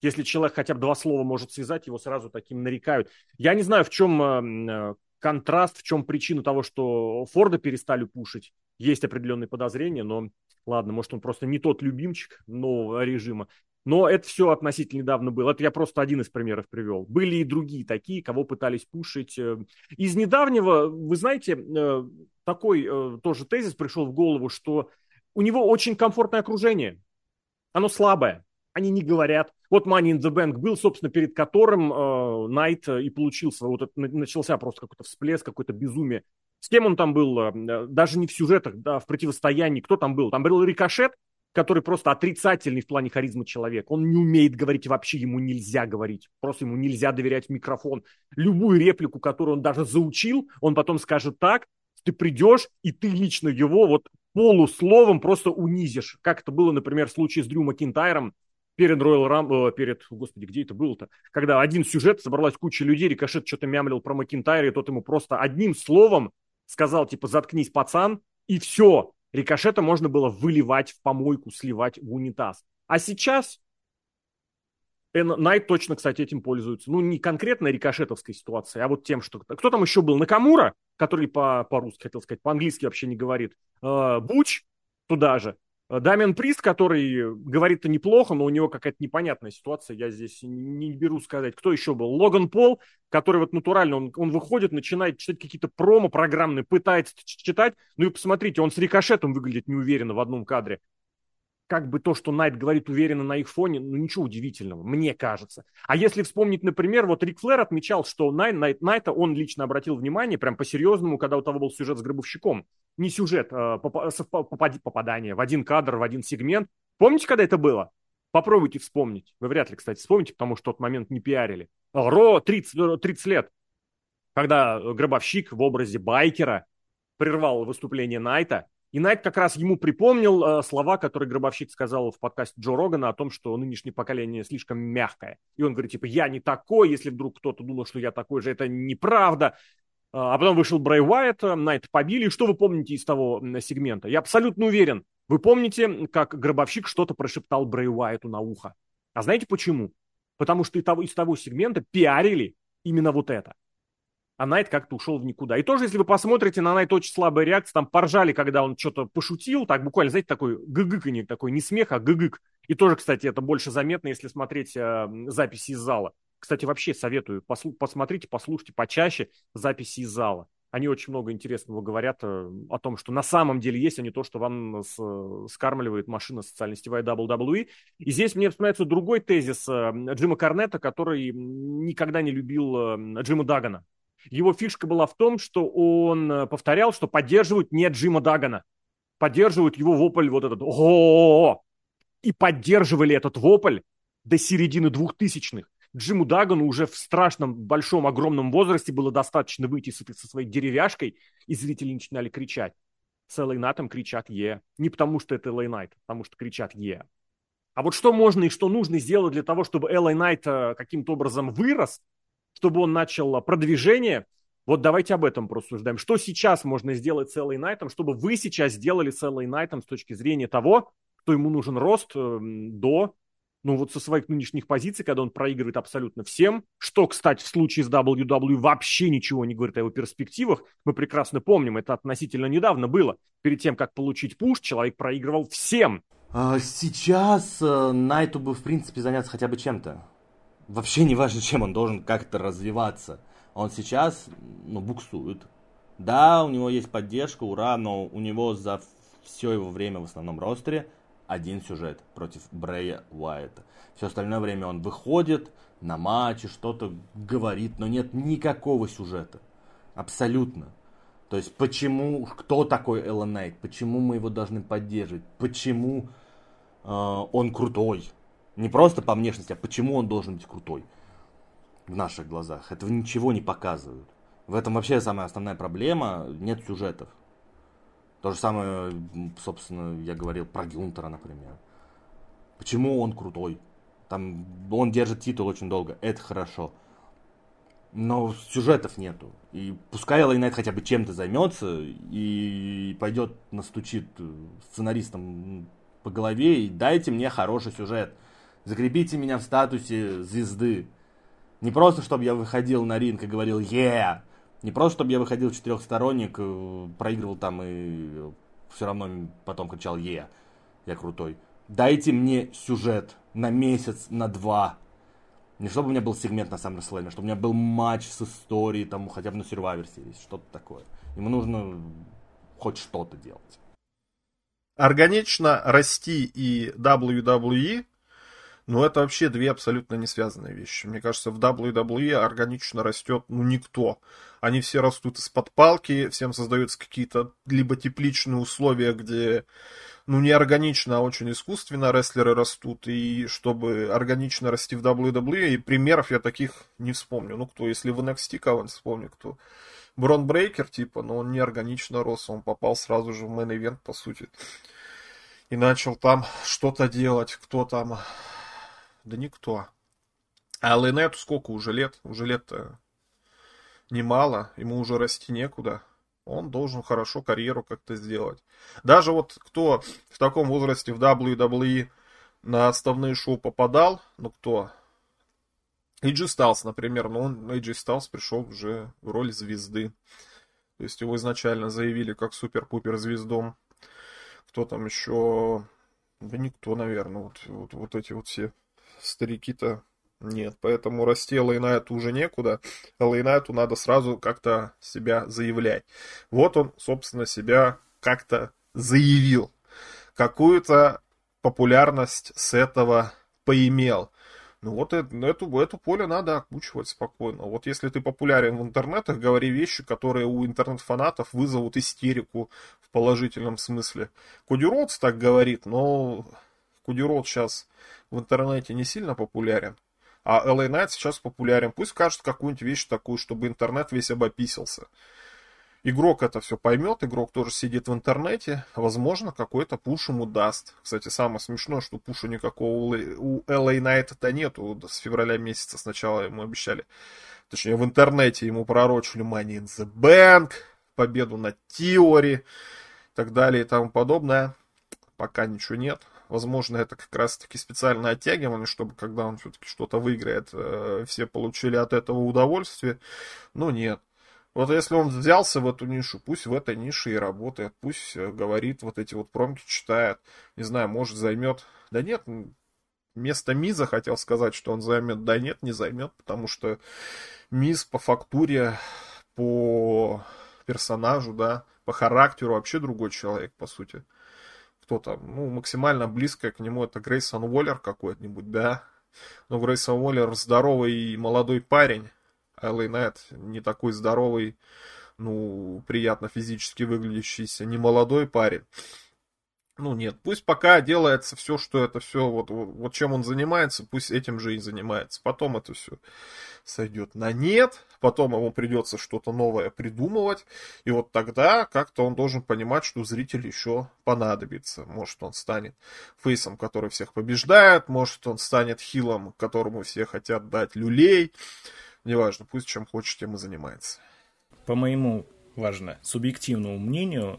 Если человек хотя бы два слова может связать, его сразу таким нарекают. Я не знаю, в чем контраст, в чем причина того, что Форда перестали пушить. Есть определенные подозрения, но ладно, может, он просто не тот любимчик нового режима. Но это все относительно недавно было. Это я просто один из примеров привел. Были и другие такие, кого пытались пушить. Из недавнего, вы знаете, такой тоже тезис пришел в голову, что у него очень комфортное окружение. Оно слабое. Они не говорят. Вот Money in the Bank был, собственно, перед которым Найт и получился. Вот это начался просто какой-то всплеск, какое-то безумие. С кем он там был? Даже не в сюжетах, да, в противостоянии. Кто там был? Там был Рикошет, который просто отрицательный в плане харизмы человек. Он не умеет говорить вообще, ему нельзя говорить. Просто ему нельзя доверять микрофон. Любую реплику, которую он даже заучил, он потом скажет так, ты придешь, и ты лично его вот полусловом просто унизишь. Как это было, например, в случае с Дрю Макинтайром перед Royal Rumble, перед, господи, где это было-то? Когда один сюжет, собралась куча людей, Рикошет что-то мямлил про Макинтайра, и тот ему просто одним словом сказал, типа, заткнись, пацан, и все. Рикошета можно было выливать в помойку, сливать в унитаз. А сейчас Найт точно, кстати, этим пользуется. Ну, не конкретно рикошетовской ситуации, а вот тем, что... Кто там еще был? Накамура, который по- по-русски, хотел сказать, по-английски вообще не говорит. Буч туда же. Дамиан Прист, который говорит-то неплохо, но у него какая-то непонятная ситуация, я здесь не беру сказать. Кто еще был? Логан Пол, который вот натурально, он, он выходит, начинает читать какие-то промо программные, пытается читать. Ну и посмотрите, он с Рикошетом выглядит неуверенно в одном кадре. Как бы то, что Найт говорит уверенно на их фоне, ну ничего удивительного, мне кажется. А если вспомнить, например, вот Рик Флэр отмечал, что Найт, Найт, Найта, он лично обратил внимание, прям по-серьезному, когда у того был сюжет с Гробовщиком. Не сюжет, а попадание в один кадр, в один сегмент. Помните, когда это было? Попробуйте вспомнить. Вы вряд ли, кстати, вспомните, потому что тот момент не пиарили. Ро тридцать, тридцать лет, когда Гробовщик в образе байкера прервал выступление Найта. И Найт как раз ему припомнил слова, которые Гробовщик сказал в подкасте Джо Рогана о том, что нынешнее поколение слишком мягкое. И он говорит, типа, я не такой, если вдруг кто-то думал, что я такой же, это неправда. А потом вышел Брэй Уайт, Найт побили. И что вы помните из того сегмента? Я абсолютно уверен, вы помните, как Гробовщик что-то прошептал Брэй Уайту на ухо. А знаете почему? Потому что из того сегмента пиарили именно вот это. А Найт как-то ушел в никуда. И тоже, если вы посмотрите на Найт, очень слабая реакция. Там поржали, когда он что-то пошутил. Так буквально, знаете, такой гыгыканье, такой не смех, а гыгык. И тоже, кстати, это больше заметно, если смотреть э, записи из зала. Кстати, вообще советую, послу- посмотрите, послушайте почаще записи из зала. Они очень много интересного говорят о том, что на самом деле есть, а не то, что вам с- скармливает машина социально-сетевая дабл ю дабл ю и. И здесь мне вспоминается другой тезис Джима Корнетта, который никогда не любил Джима Даггана. Его фишка была в том, что он повторял, что поддерживают не Джима Даггана, поддерживают его вопль вот этот «О-о-о-о!». И поддерживали этот вопль до середины двухтысячных. Джиму Даггану уже в страшном, большом, огромном возрасте было достаточно выйти со своей деревяшкой, и зрители начинали кричать. С Эл Эй Найтом кричат «Е». Не потому, что это Эл Эй Найт, потому что кричат «Е». А вот что можно и что нужно сделать для того, чтобы Эл Эй Найт каким-то образом вырос, чтобы он начал продвижение? Вот давайте об этом порассуждаем. Что сейчас можно сделать с Эл Эй Найтом, чтобы вы сейчас сделали с Эл Эй Найтом с точки зрения того, что ему нужен рост до... Ну вот со своих нынешних позиций, когда он проигрывает абсолютно всем, что, кстати, в случае с дабл ю дабл ю и вообще ничего не говорит о его перспективах, мы прекрасно помним, это относительно недавно было. Перед тем, как получить пуш, человек проигрывал всем. Сейчас Найту бы, в принципе, заняться хотя бы чем-то. Вообще не важно, чем он должен как-то развиваться. Он сейчас, ну, буксует. Да, у него есть поддержка, ура, но у него за все его время в основном ростере один сюжет против Брэя Уайта. Все остальное время он выходит на матчи, что-то говорит, но нет никакого сюжета. Абсолютно. То есть, почему, кто такой Эл Эй Найт? Почему мы его должны поддерживать? Почему э, он крутой? Не просто по внешности, а почему он должен быть крутой в наших глазах? Этого ничего не показывают. В этом вообще самая основная проблема. Нет сюжетов. То же самое, собственно, я говорил про Гюнтера, например. Почему он крутой? Там он держит титул очень долго, это хорошо. Но сюжетов нету. И пускай Эл Эй Найт хотя бы чем-то займется и пойдет настучит сценаристам по голове и дайте мне хороший сюжет. Закрепите меня в статусе звезды. Не просто, чтобы я выходил на ринг и говорил «Еее!». Не просто, чтобы я выходил четырехсторонник, проигрывал там и все равно потом кричал «Е, я крутой». Дайте мне сюжет на месяц, на два. Не чтобы у меня был сегмент на SummerSlam, а чтобы у меня был матч с историей, там хотя бы на Survivor Series, что-то такое. Ему нужно хоть что-то делать. Органично расти и дабл ю дабл ю и, Но это вообще две абсолютно не связанные вещи. Мне кажется, в дабл ю дабл ю и органично растет, ну, никто. Они все растут из-под палки, всем создаются какие-то либо тепличные условия, где, ну, не органично, а очень искусственно рестлеры растут. И чтобы органично расти в дабл ю дабл ю и, примеров я таких не вспомню. Ну, кто, если в эн экс ти кого-нибудь вспомню, кто... Брон Брейкер, типа, но он не органично рос, он попал сразу же в мейн-ивент, по сути. И начал там что-то делать, кто там... Да никто. А эл эй Knight'у сколько уже лет? Уже лет-то немало, ему уже расти некуда. Он должен хорошо карьеру как-то сделать. Даже вот кто в таком возрасте в дабл ю дабл ю и на отставные шоу попадал, ну кто... эй джей Styles, например, но он, эй джей Styles пришел уже в роль звезды. То есть его изначально заявили как супер-пупер звездом. Кто там еще? Да никто, наверное. Вот, вот, вот эти вот все старики-то нет. Поэтому расти эл эй Knight'у уже некуда. эл эй Knight'у надо сразу как-то себя заявлять. Вот он, собственно, себя как-то заявил. Какую-то популярность с этого поимел. Ну вот это, эту, эту поле надо окучивать спокойно. Вот если ты популярен в интернетах, говори вещи, которые у интернет-фанатов вызовут истерику в положительном смысле. Коди Роудс так говорит, но Коди Роудс сейчас в интернете не сильно популярен. А эл эй Knight сейчас популярен. Пусть скажет какую-нибудь вещь такую, чтобы интернет весь обописился. Игрок это все поймет, игрок тоже сидит в интернете, возможно, какой-то пуш ему даст. Кстати, самое смешное, что пуша никакого у эл эй Knight-то нету. С февраля месяца сначала ему обещали, точнее в интернете ему пророчили Money in the Bank, победу над Теори и так далее и тому подобное. Пока ничего нет. Возможно, это как раз-таки специально оттягивание, чтобы когда он все-таки что-то выиграет, все получили от этого удовольствие. Но нет. Вот если он взялся в эту нишу, пусть в этой нише и работает, пусть говорит, вот эти вот промки читает, не знаю, может займет, да нет, вместо Миза хотел сказать, что он займет, да нет, не займет, потому что Миз по фактуре, по персонажу, да, по характеру вообще другой человек, по сути. Кто там, ну, максимально близкое к нему это Грейсон Уоллер какой-нибудь, да, но Грейсон Уоллер здоровый и молодой парень. эл эй Knight не такой здоровый, ну, приятно физически выглядящийся, не молодой парень. Ну, нет, пусть пока делается все, что это все, вот, вот чем он занимается, пусть этим же и занимается. Потом это все сойдет на нет, потом ему придется что-то новое придумывать, и вот тогда как-то он должен понимать, что зритель еще понадобится. Может, он станет фейсом, который всех побеждает, может, он станет хилом, которому все хотят дать люлей. Неважно, пусть чем хочет, тем и занимается. По моему, важно, субъективному мнению,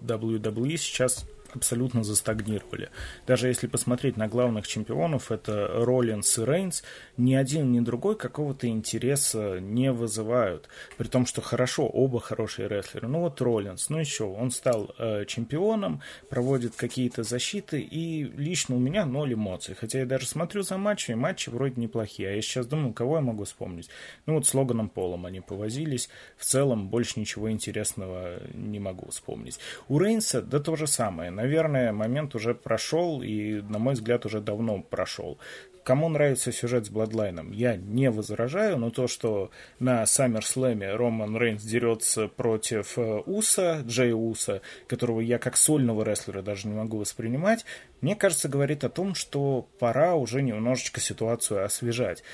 дабл ю дабл ю и сейчас абсолютно застагнировали. Даже если посмотреть на главных чемпионов, это Роллинс и Рейнс, ни один, ни другой какого-то интереса не вызывают. При том, что хорошо, оба хорошие рестлеры. Ну вот Роллинс, ну еще, он стал э, чемпионом, проводит какие-то защиты, и лично у меня ноль эмоций. Хотя я даже смотрю за матчи, и матчи вроде неплохие. А я сейчас думаю, кого я могу вспомнить? Ну вот с Логаном Полом они повозились. В целом, больше ничего интересного не могу вспомнить. У Рейнса, да то же самое. Наверное, момент уже прошел и, на мой взгляд, уже давно прошел. Кому нравится сюжет с Бладлайном, я не возражаю, но то, что на SummerSlam Роман Рейнс дерется против Уса, Джея Уса, которого я как сольного рестлера даже не могу воспринимать, мне кажется, говорит о том, что пора уже немножечко ситуацию освежать.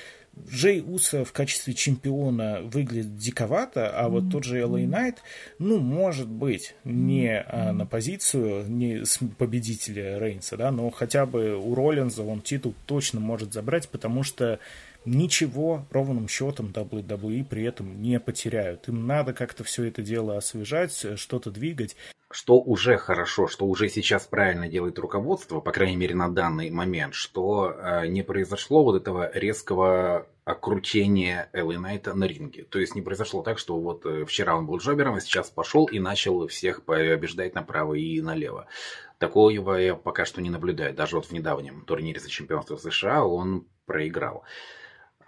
Джей Усо в качестве чемпиона выглядит диковато, а вот тот же эл эй Knight, ну, может быть, не а, на позицию не победителя Рейнса, да, но хотя бы у Роллинза он титул точно может забрать, потому что ничего ровным счетом дабл ю дабл ю и при этом не потеряют. Им надо как-то все это дело освежать, что-то двигать. Что уже хорошо, что уже сейчас правильно делает руководство, по крайней мере на данный момент, что э, не произошло вот этого резкого окручения эл эй Knight на ринге. То есть не произошло так, что вот вчера он был джобером, а сейчас пошел и начал всех побеждать направо и налево. Такого я пока что не наблюдаю. Даже вот в недавнем турнире за чемпионство США он проиграл.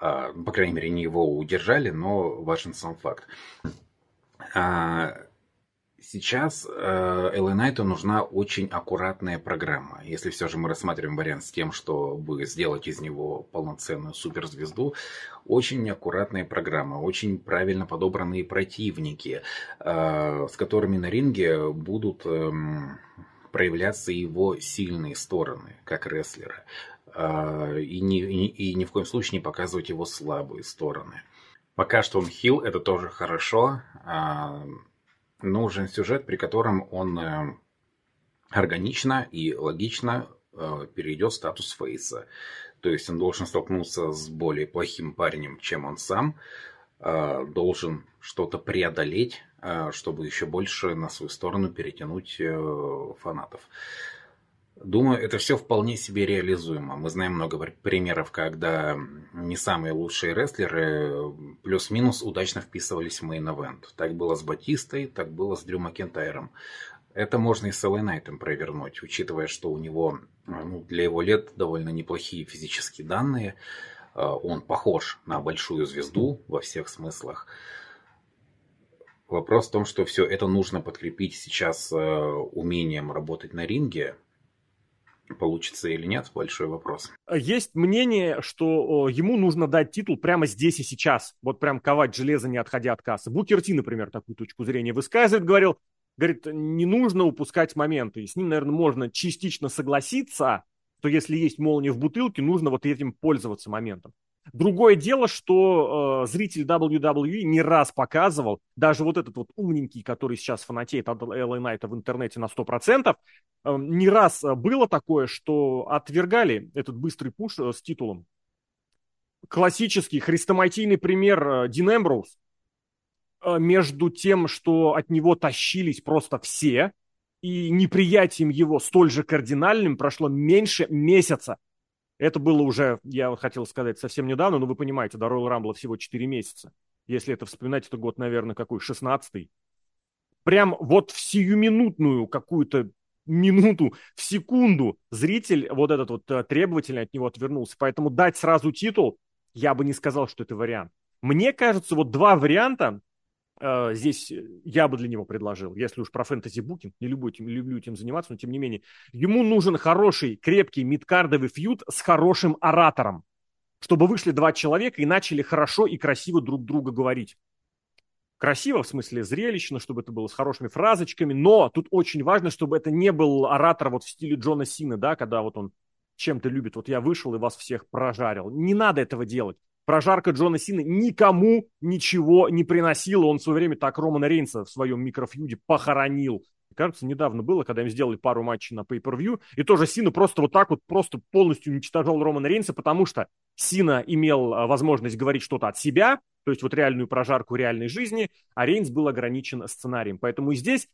Э, по крайней мере не его удержали, но важен сам факт. Сейчас э, эл эй Knight'у нужна очень аккуратная программа. Если все же мы рассматриваем вариант с тем, чтобы сделать из него полноценную суперзвезду, очень аккуратная программа, очень правильно подобранные противники, э, с которыми на ринге будут э, проявляться его сильные стороны, как рестлера. Э, и, не, и, и ни в коем случае не показывать его слабые стороны. Пока что он хил, это тоже хорошо. Э, Нужен сюжет, при котором он э, органично и логично э, перейдет в статус фейса. То есть он должен столкнуться с более плохим парнем, чем он сам. Э, должен что-то преодолеть, э, чтобы еще больше на свою сторону перетянуть э, фанатов. Думаю, это все вполне себе реализуемо. Мы знаем много примеров, когда не самые лучшие рестлеры плюс-минус удачно вписывались в мейн-эвент. Так было с Батистой, так было с Дрю Макентайром. Это можно и с эл эй Knight'ом провернуть, учитывая, что у него, ну, для его лет довольно неплохие физические данные. Он похож на большую звезду во всех смыслах. Вопрос в том, что все это нужно подкрепить сейчас умением работать на ринге. Получится или нет, большой вопрос. Есть мнение, что ему нужно дать титул прямо здесь и сейчас. Вот прям ковать железо, не отходя от кассы. Букер Ти, например, такую точку зрения высказывает, говорил, говорит, не нужно упускать моменты. И с ним, наверное, можно частично согласиться, что если есть молния в бутылке, нужно вот этим пользоваться моментом. Другое дело, что э, зритель дабл ю дабл ю и не раз показывал, даже вот этот вот умненький, который сейчас фанатеет от эл эй Knight'а в интернете на сто процентов, э, не раз было такое, что отвергали этот быстрый пуш э, с титулом. Классический хрестоматийный пример э, Дин Эмброуз. Э, между тем, что от него тащились просто все, и неприятием его столь же кардинальным прошло меньше месяца. Это было уже, я хотел сказать, совсем недавно, но вы понимаете, до Royal Rumble всего четыре месяца. Если это вспоминать, это год, наверное, какой, шестнадцатый. Прям вот в сиюминутную какую-то минуту, в секунду зритель, вот этот вот требовательный, от него отвернулся. Поэтому дать сразу титул, я бы не сказал, что это вариант. Мне кажется, вот два варианта э, здесь я бы для него предложил. Если уж про фэнтези-букинг, не люблю, люблю этим заниматься, но тем не менее. Ему нужен хороший, крепкий мидкардовый фьюд с хорошим оратором, чтобы вышли два человека и начали хорошо и красиво друг друга говорить. Красиво, в смысле зрелищно, чтобы это было с хорошими фразочками, но тут очень важно, чтобы это не был оратор вот в стиле Джона Сины, да, когда вот он чем-то любит. Вот я вышел и вас всех прожарил. Не надо этого делать. Прожарка Джона Сины никому ничего не приносила. Он в свое время так Романа Рейнса в своем микрофьюде похоронил. Кажется, недавно было, когда им сделали пару матчей на pay-per-view. И тоже Сина просто вот так вот просто полностью уничтожал Романа Рейнса, потому что Сина имел возможность говорить что-то от себя, то есть вот реальную прожарку реальной жизни, а Рейнс был ограничен сценарием. Поэтому здесь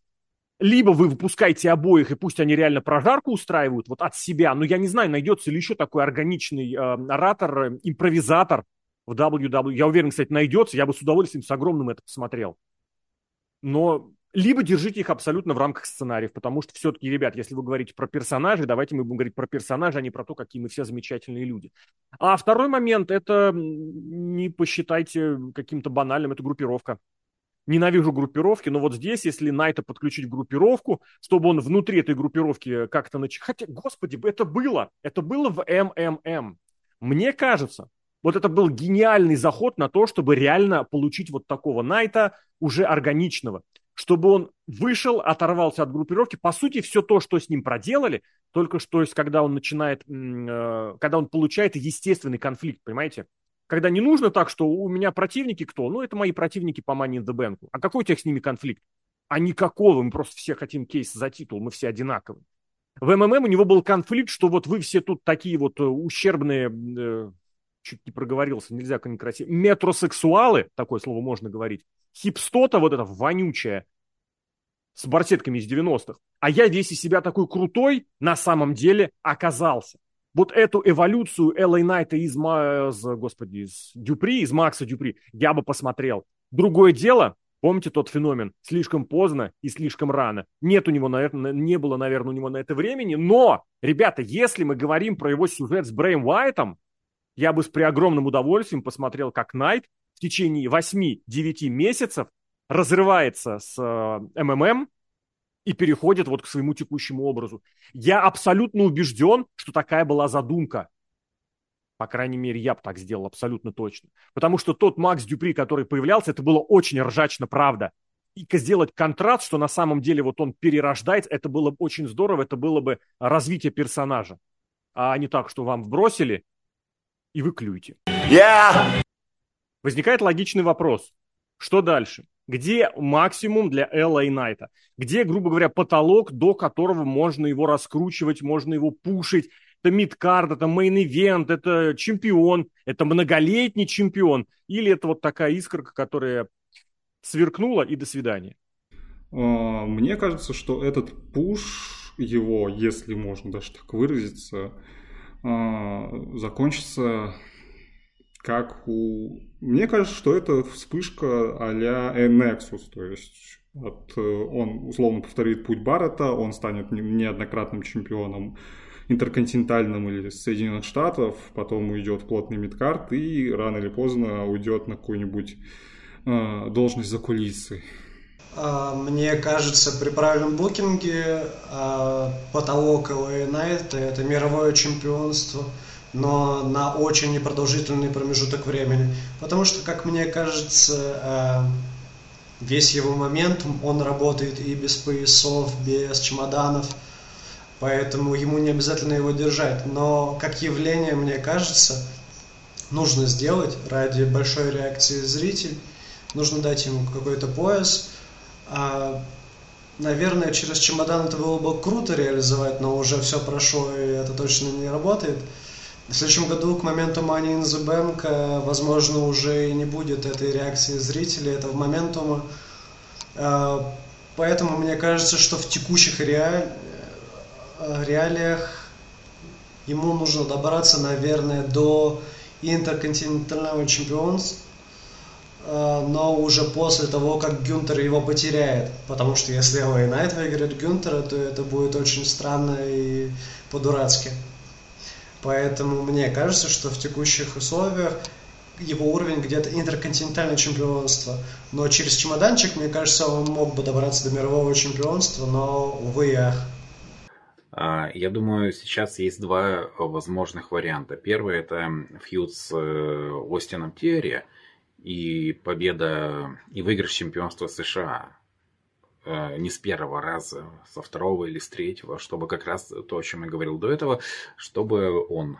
либо вы выпускаете обоих, и пусть они реально прожарку устраивают вот от себя, но я не знаю, найдется ли еще такой органичный э, оратор, импровизатор, в дабл ю дабл ю и, я уверен, кстати, найдется, я бы с удовольствием с огромным это посмотрел. Но либо держите их абсолютно в рамках сценариев, потому что все-таки, ребят, если вы говорите про персонажей, давайте мы будем говорить про персонажей, а не про то, какие мы все замечательные люди. А второй момент, это не посчитайте каким-то банальным, это группировка. Ненавижу группировки, но вот здесь, если Найта подключить в группировку, чтобы он внутри этой группировки как-то начал... Хотя, господи, это было, это было в эм эм эм. Мне кажется... Вот это был гениальный заход на то, чтобы реально получить вот такого Найта уже органичного. Чтобы он вышел, оторвался от группировки. По сути, все то, что с ним проделали, только что, когда он начинает, когда он получает естественный конфликт, понимаете? Когда не нужно так, что у меня противники кто? Ну, это мои противники по Money in the Bank. А какой у тебя с ними конфликт? А никакого, мы просто все хотим кейс за титул, мы все одинаковые. В эм эм эм у него был конфликт, что вот вы все тут такие вот ущербные... Чуть не проговорился, нельзя как некрасиво. Метросексуалы, такое слово можно говорить. Хипстота вот эта вонючая, с барсетками из девяностых. А я весь из себя такой крутой на самом деле оказался. Вот эту эволюцию эл эй Knight'а из, из, господи, из Дюпри, из Макса Дюпри, я бы посмотрел. Другое дело, помните тот феномен, слишком поздно и слишком рано. Нет у него, наверное, не было, наверное, у него на это времени. Но, ребята, если мы говорим про его сюжет с Брэем Уайтом, я бы с при огромным удовольствием посмотрел, как Найт в течение восьми-девяти месяцев разрывается с э, МММ, и переходит вот к своему текущему образу. Я абсолютно убежден, что такая была задумка. По крайней мере, я бы так сделал абсолютно точно. Потому что тот Макс Дюпри, который появлялся, это было очень ржачно, правда. И сделать контраст, что на самом деле вот он перерождается, это было бы очень здорово, это было бы развитие персонажа. А не так, что вам вбросили и вы клюете. Yeah. Возникает логичный вопрос. Что дальше? Где максимум для эл эй Knight? Где, грубо говоря, потолок, до которого можно его раскручивать, можно его пушить? Это мидкард, это мейн-ивент, это чемпион, это многолетний чемпион. Или это вот такая искорка, которая сверкнула и до свидания? Мне кажется, что этот пуш его, если можно даже так выразиться, закончится... Как у... Мне кажется, что это вспышка а-ля Nexus, то есть от... он условно повторит путь Баррета, он станет неоднократным чемпионом интерконтинентальным или Соединенных Штатов, потом уйдет в плотный мидкарт и рано или поздно уйдет на какую-нибудь э, должность за кулисы. Мне кажется, при правильном букинге э, потолок эл эй Knight — это мировое чемпионство, но на очень непродолжительный промежуток времени. Потому что, как мне кажется, весь его момент, он работает и без поясов, без чемоданов, поэтому ему не обязательно его держать. Но как явление, мне кажется, нужно сделать ради большой реакции зрителей, нужно дать ему какой-то пояс. Наверное, через чемодан это было бы круто реализовать, но уже все прошло, и это точно не работает. В следующем году к моменту Money in the Bank, возможно, уже и не будет этой реакции зрителей, этого моментума. Поэтому мне кажется, что в текущих реаль... реалиях ему нужно добраться, наверное, до интерконтинентального чемпионства, но уже после того, как Гюнтер его потеряет. Потому что если эл эй Knight выиграет Гюнтера, то это будет очень странно и по-дурацки. Поэтому мне кажется, что в текущих условиях его уровень где-то интерконтинентальное чемпионство. Но через чемоданчик, мне кажется, он мог бы добраться до мирового чемпионства, но, увы и ах. Я думаю, сейчас есть два возможных варианта. Первый – это фьюд с Остином Терри и победа и выигрыш чемпионства США. Не с первого раза, со второго или с третьего, чтобы как раз то, о чем я говорил до этого, чтобы он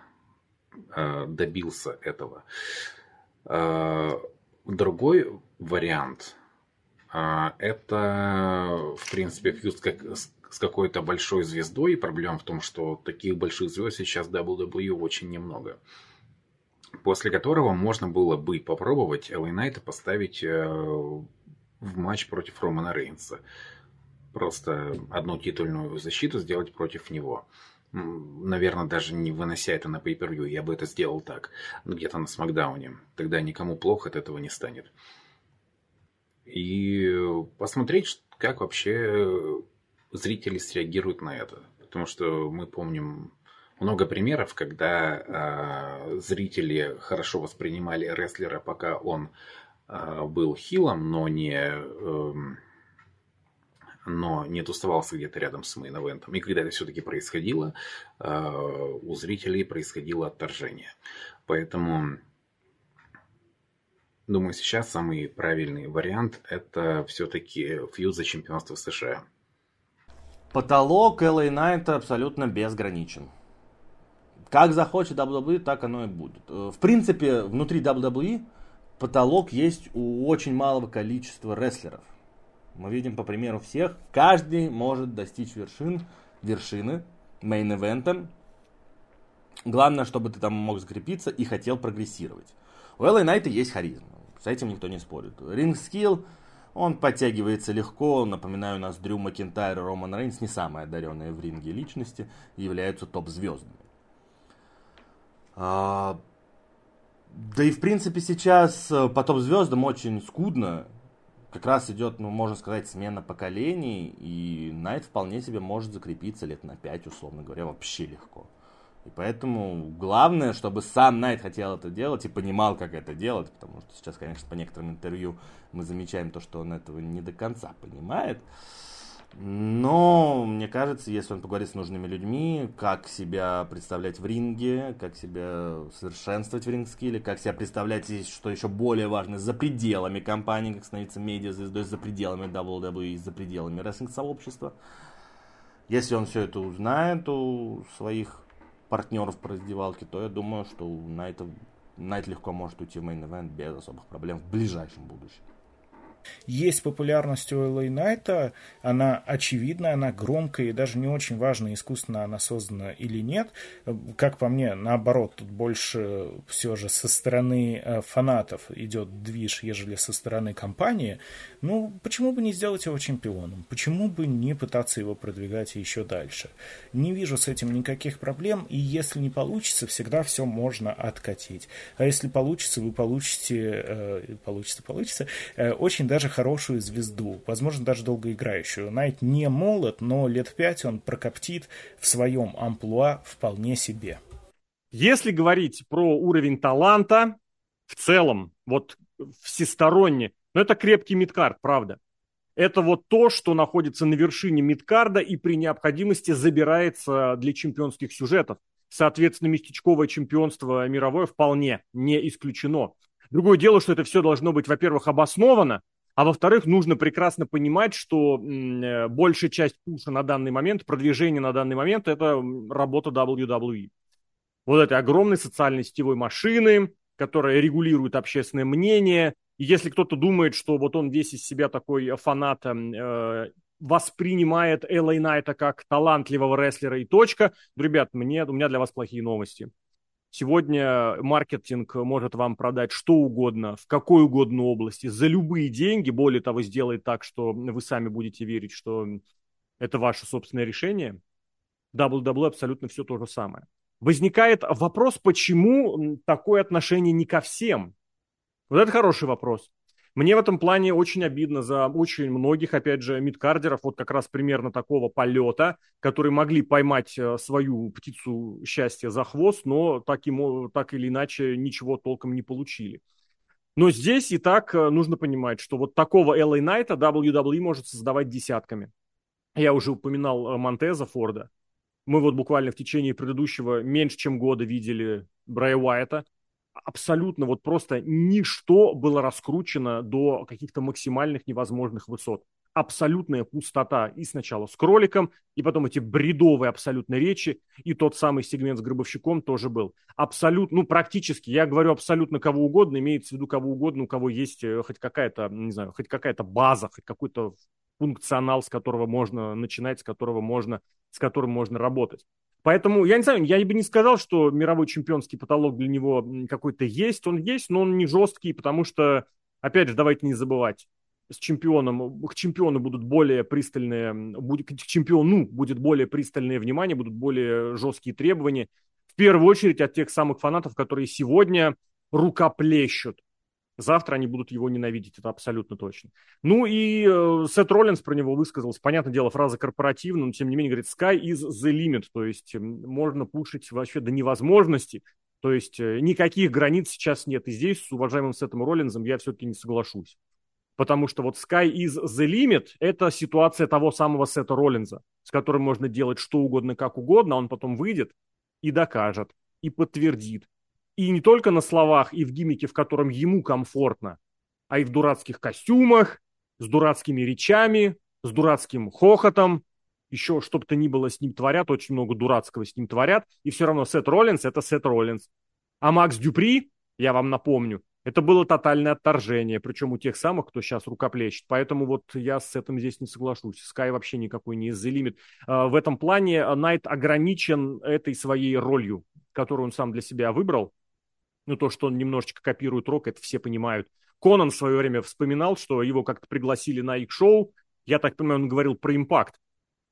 добился этого. Другой вариант — это, в принципе, фьюз с какой-то большой звездой. И проблема в том, что таких больших звезд сейчас в дабл ю дабл ю и очень немного. После которого можно было бы попробовать эл эй Knight поставить в матч против Романа Рейнса. Просто одну титульную защиту сделать против него. Наверное, даже не вынося это на pay-per-view, я бы это сделал так. Где-то на Смакдауне. Тогда никому плохо от этого не станет. И посмотреть, как вообще зрители среагируют на это. Потому что мы помним много примеров, когда э, зрители хорошо воспринимали рестлера, пока он был хилом, но не, эм, но не тусовался где-то рядом с мейн-эвентом. И когда это все-таки происходило, э, у зрителей происходило отторжение. Поэтому, думаю, сейчас самый правильный вариант — это все-таки фьюз за чемпионство США. Потолок эл эй Knight абсолютно безграничен. Как захочет дабл ю дабл ю и, так оно и будет. В принципе, внутри дабл ю дабл ю и потолок есть у очень малого количества рестлеров. Мы видим по примеру всех. Каждый может достичь вершин, вершины, мейн-эвента. Главное, чтобы ты там мог закрепиться и хотел прогрессировать. У эл эй Knight есть харизма. С этим никто не спорит. Ринг-скилл, он подтягивается легко. Напоминаю, у нас Дрю Макинтайр и Роман Рейнс не самые одаренные в ринге личности, являются топ-звездами. А... Да и, в принципе, сейчас по топ-звездам очень скудно. Как раз идет, ну, можно сказать, смена поколений, и Knight вполне себе может закрепиться лет на пять, условно говоря, вообще легко. И поэтому главное, чтобы сам Knight хотел это делать и понимал, как это делать, потому что сейчас, конечно, по некоторым интервью мы замечаем то, что он этого не до конца понимает. Но, мне кажется, если он поговорит с нужными людьми, как себя представлять в ринге, как себя совершенствовать в ринг-скилле, как себя представлять, что еще более важно, за пределами компании, как становиться медиазвездой, за пределами дабл ю дабл ю и, за пределами рестлинг-сообщества. Если он все это узнает у своих партнеров по раздевалке, то я думаю, что Найт, Найт легко может уйти в мейн-эвент без особых проблем в ближайшем будущем. Есть популярность у эл эй Knight, она очевидна, она громкая, и даже не очень важно, искусственно она создана или нет. Как по мне, наоборот, тут больше все же со стороны фанатов идет движ, ежели со стороны компании. Ну, почему бы не сделать его чемпионом? Почему бы не пытаться его продвигать еще дальше? Не вижу с этим никаких проблем, и если не получится, всегда все можно откатить. А если получится, вы получите, получится, получится, очень даже хорошую звезду, возможно, даже долгоиграющую. Найт не молод, но лет пять он прокоптит в своем амплуа вполне себе. Если говорить про уровень таланта в целом, вот всесторонне, ну это крепкий мидкард, правда. Это вот то, что находится на вершине мидкарда и при необходимости забирается для чемпионских сюжетов. Соответственно, местечковое чемпионство мировое вполне не исключено. Другое дело, что это все должно быть, во-первых, обосновано, а во-вторых, нужно прекрасно понимать, что большая часть пуша на данный момент, продвижение на данный момент – это работа дабл ю дабл ю и. Вот этой огромной социальной сетевой машины, которая регулирует общественное мнение. И если кто-то думает, что вот он весь из себя такой фанат, э, воспринимает эл эй Knight как талантливого рестлера и точка, ребят, мне, у меня для вас плохие новости. Сегодня маркетинг может вам продать что угодно, в какой угодно области, за любые деньги. Более того, сделает так, что вы сами будете верить, что это ваше собственное решение. дабл ю дабл ю и абсолютно все то же самое. Возникает вопрос, почему такое отношение не ко всем? Вот это хороший вопрос. Мне в этом плане очень обидно за очень многих, опять же, мидкардеров, вот как раз примерно такого полета, которые могли поймать свою птицу счастья за хвост, но так, ему, так или иначе ничего толком не получили. Но здесь и так нужно понимать, что вот такого эл эй Knight дабл ю дабл ю и может создавать десятками. Я уже упоминал Монтеза Форда. Мы вот буквально в течение предыдущего меньше чем года видели Брэя Уайта. Абсолютно вот просто ничто было раскручено до каких-то максимальных невозможных высот. Абсолютная пустота и сначала с кроликом, и потом эти бредовые абсолютно речи, и тот самый сегмент с гробовщиком тоже был. Абсолютно, ну практически, я говорю абсолютно кого угодно, имеется в виду кого угодно, у кого есть хоть какая-то, не знаю, хоть какая-то база, хоть какой-то функционал, с которого можно начинать, с которого можно, с которым можно работать. Поэтому, я не знаю, я бы не сказал, что мировой чемпионский потолок для него какой-то есть. Он есть, но он не жесткий, потому что, опять же, давайте не забывать, с чемпионом, к чемпиону будут более пристальные, будет, к чемпиону будет более пристальное внимание, будут более жесткие требования. В первую очередь от тех самых фанатов, которые сегодня рукоплещут. Завтра они будут его ненавидеть, это абсолютно точно. Ну и э, Сет Роллинс про него высказался. Понятное дело, фраза корпоративная, но тем не менее говорит «Sky is the limit». То есть э, можно пушить вообще до невозможности. То есть э, никаких границ сейчас нет. И здесь с уважаемым Сетом Роллинзом я все-таки не соглашусь. Потому что вот «Sky is the limit» — это ситуация того самого Сета Роллинза, с которым можно делать что угодно, как угодно, а он потом выйдет и докажет, и подтвердит. И не только на словах и в гиммике, в котором ему комфортно, а и в дурацких костюмах, с дурацкими речами, с дурацким хохотом. Еще что бы то ни было с ним творят, очень много дурацкого с ним творят. И все равно Сет Роллинс – это Сет Роллинс. А Макс Дюпри, я вам напомню, это было тотальное отторжение, причем у тех самых, кто сейчас рукоплещет. Поэтому вот я с этим здесь не соглашусь. Sky вообще никакой не из-за лимит. В этом плане Найт ограничен этой своей ролью, которую он сам для себя выбрал. Ну, то, что он немножечко копирует рок, это все понимают. Конан в свое время вспоминал, что его как-то пригласили на их шоу. Я так понимаю, он говорил про «Импакт».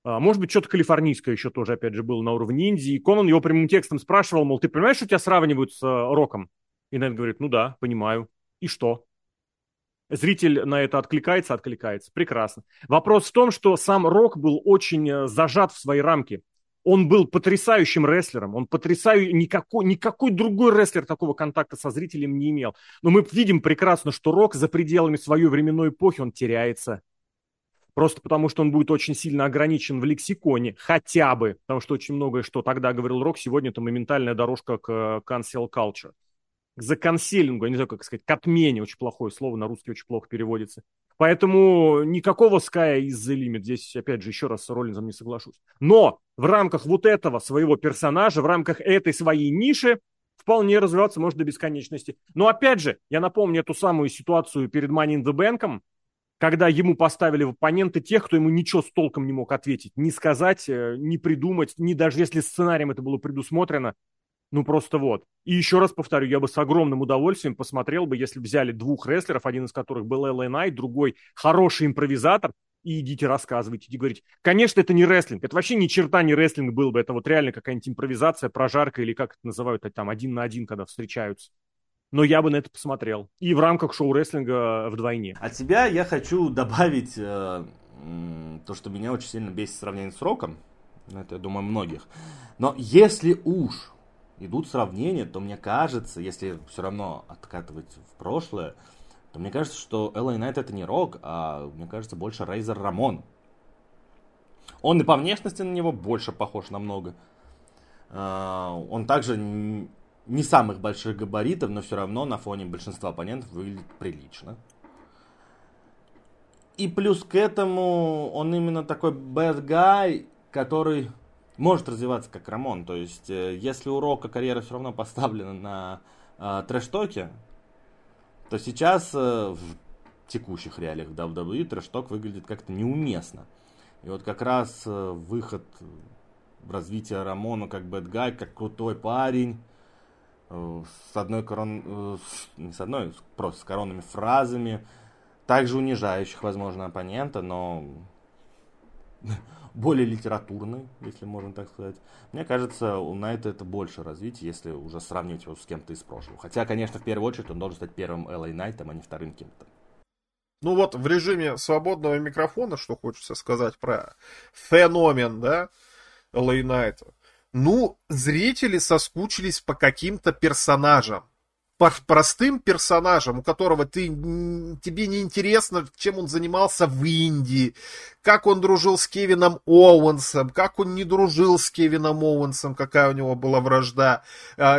А, может быть, что-то калифорнийское еще тоже, опять же, было на уровне Индии. И Конан его прямым текстом спрашивал, мол, ты понимаешь, что тебя сравнивают с э, роком? И Найт говорит, ну да, понимаю. И что? Зритель на это откликается, откликается. Прекрасно. Вопрос в том, что сам рок был очень зажат в свои рамки. Он был потрясающим рестлером, он потрясающий, никакой, никакой другой рестлер такого контакта со зрителем не имел. Но мы видим прекрасно, что Рок за пределами своей временной эпохи, он теряется. просто потому что он будет очень сильно ограничен в лексиконе, хотя бы, потому что очень многое, что тогда говорил Рок, сегодня это моментальная дорожка к cancel culture, к заканселингу, я не знаю, как сказать, к отмене, очень плохое слово, на русский очень плохо переводится. Поэтому никакого Sky is the limit. Здесь, опять же, еще раз с Роллинзом не соглашусь. Но в рамках вот этого своего персонажа, в рамках этой своей ниши вполне развиваться может до бесконечности. Но, опять же, я напомню эту самую ситуацию перед Money in the Bank, когда ему поставили в оппоненты тех, кто ему ничего с толком не мог ответить, не сказать, не придумать, не даже если сценарием это было предусмотрено. Ну, просто вот. И еще раз повторю, я бы с огромным удовольствием посмотрел бы, если взяли двух рестлеров, один из которых был эл эй Knight, другой хороший импровизатор, и идите рассказывайте, идите говорите. Конечно, это не рестлинг, это вообще ни черта не рестлинг был бы, это вот реально какая-нибудь импровизация, прожарка или как это называют, там, один на один, когда встречаются. Но я бы на это посмотрел. И в рамках шоу-рестлинга вдвойне. От себя я хочу добавить э, то, что меня очень сильно бесит сравнение с Роком. Это, я думаю, многих. Но если уж идут сравнения, то мне кажется, если все равно откатывать в прошлое, то мне кажется, что эл эй Knight это не Рок, а мне кажется больше Razor Ramon. Он и по внешности на него больше похож намного. Он также не самых больших габаритов, но все равно на фоне большинства оппонентов выглядит прилично. И плюс к этому он именно такой bad guy, который может развиваться как Рамон. То есть, если у Рока карьера все равно поставлена на э, трэш-токе, то сейчас э, в текущих реалиях в дабл ю дабл ю и трэш-ток выглядит как-то неуместно. И вот как раз э, выход в развитие Рамона как бэдгай, как крутой парень, э, с одной корон... Э, с, не с одной, просто с коронными фразами, также унижающих, возможно, оппонента, но более литературный, если можно так сказать. Мне кажется, у Найта это больше развитие, если уже сравнивать его с кем-то из прошлого. Хотя, конечно, в первую очередь он должен стать первым эл эй Knight'ом, а не вторым кем-то. Ну вот, в режиме свободного микрофона, что хочется сказать про феномен, да, эл эй Knight'а. Ну, зрители соскучились по каким-то персонажам. По простым персонажам, у которого ты, тебе не интересно, чем он занимался в Индии, как он дружил с Кевином Оуэнсом, как он не дружил с Кевином Оуэнсом, какая у него была вражда,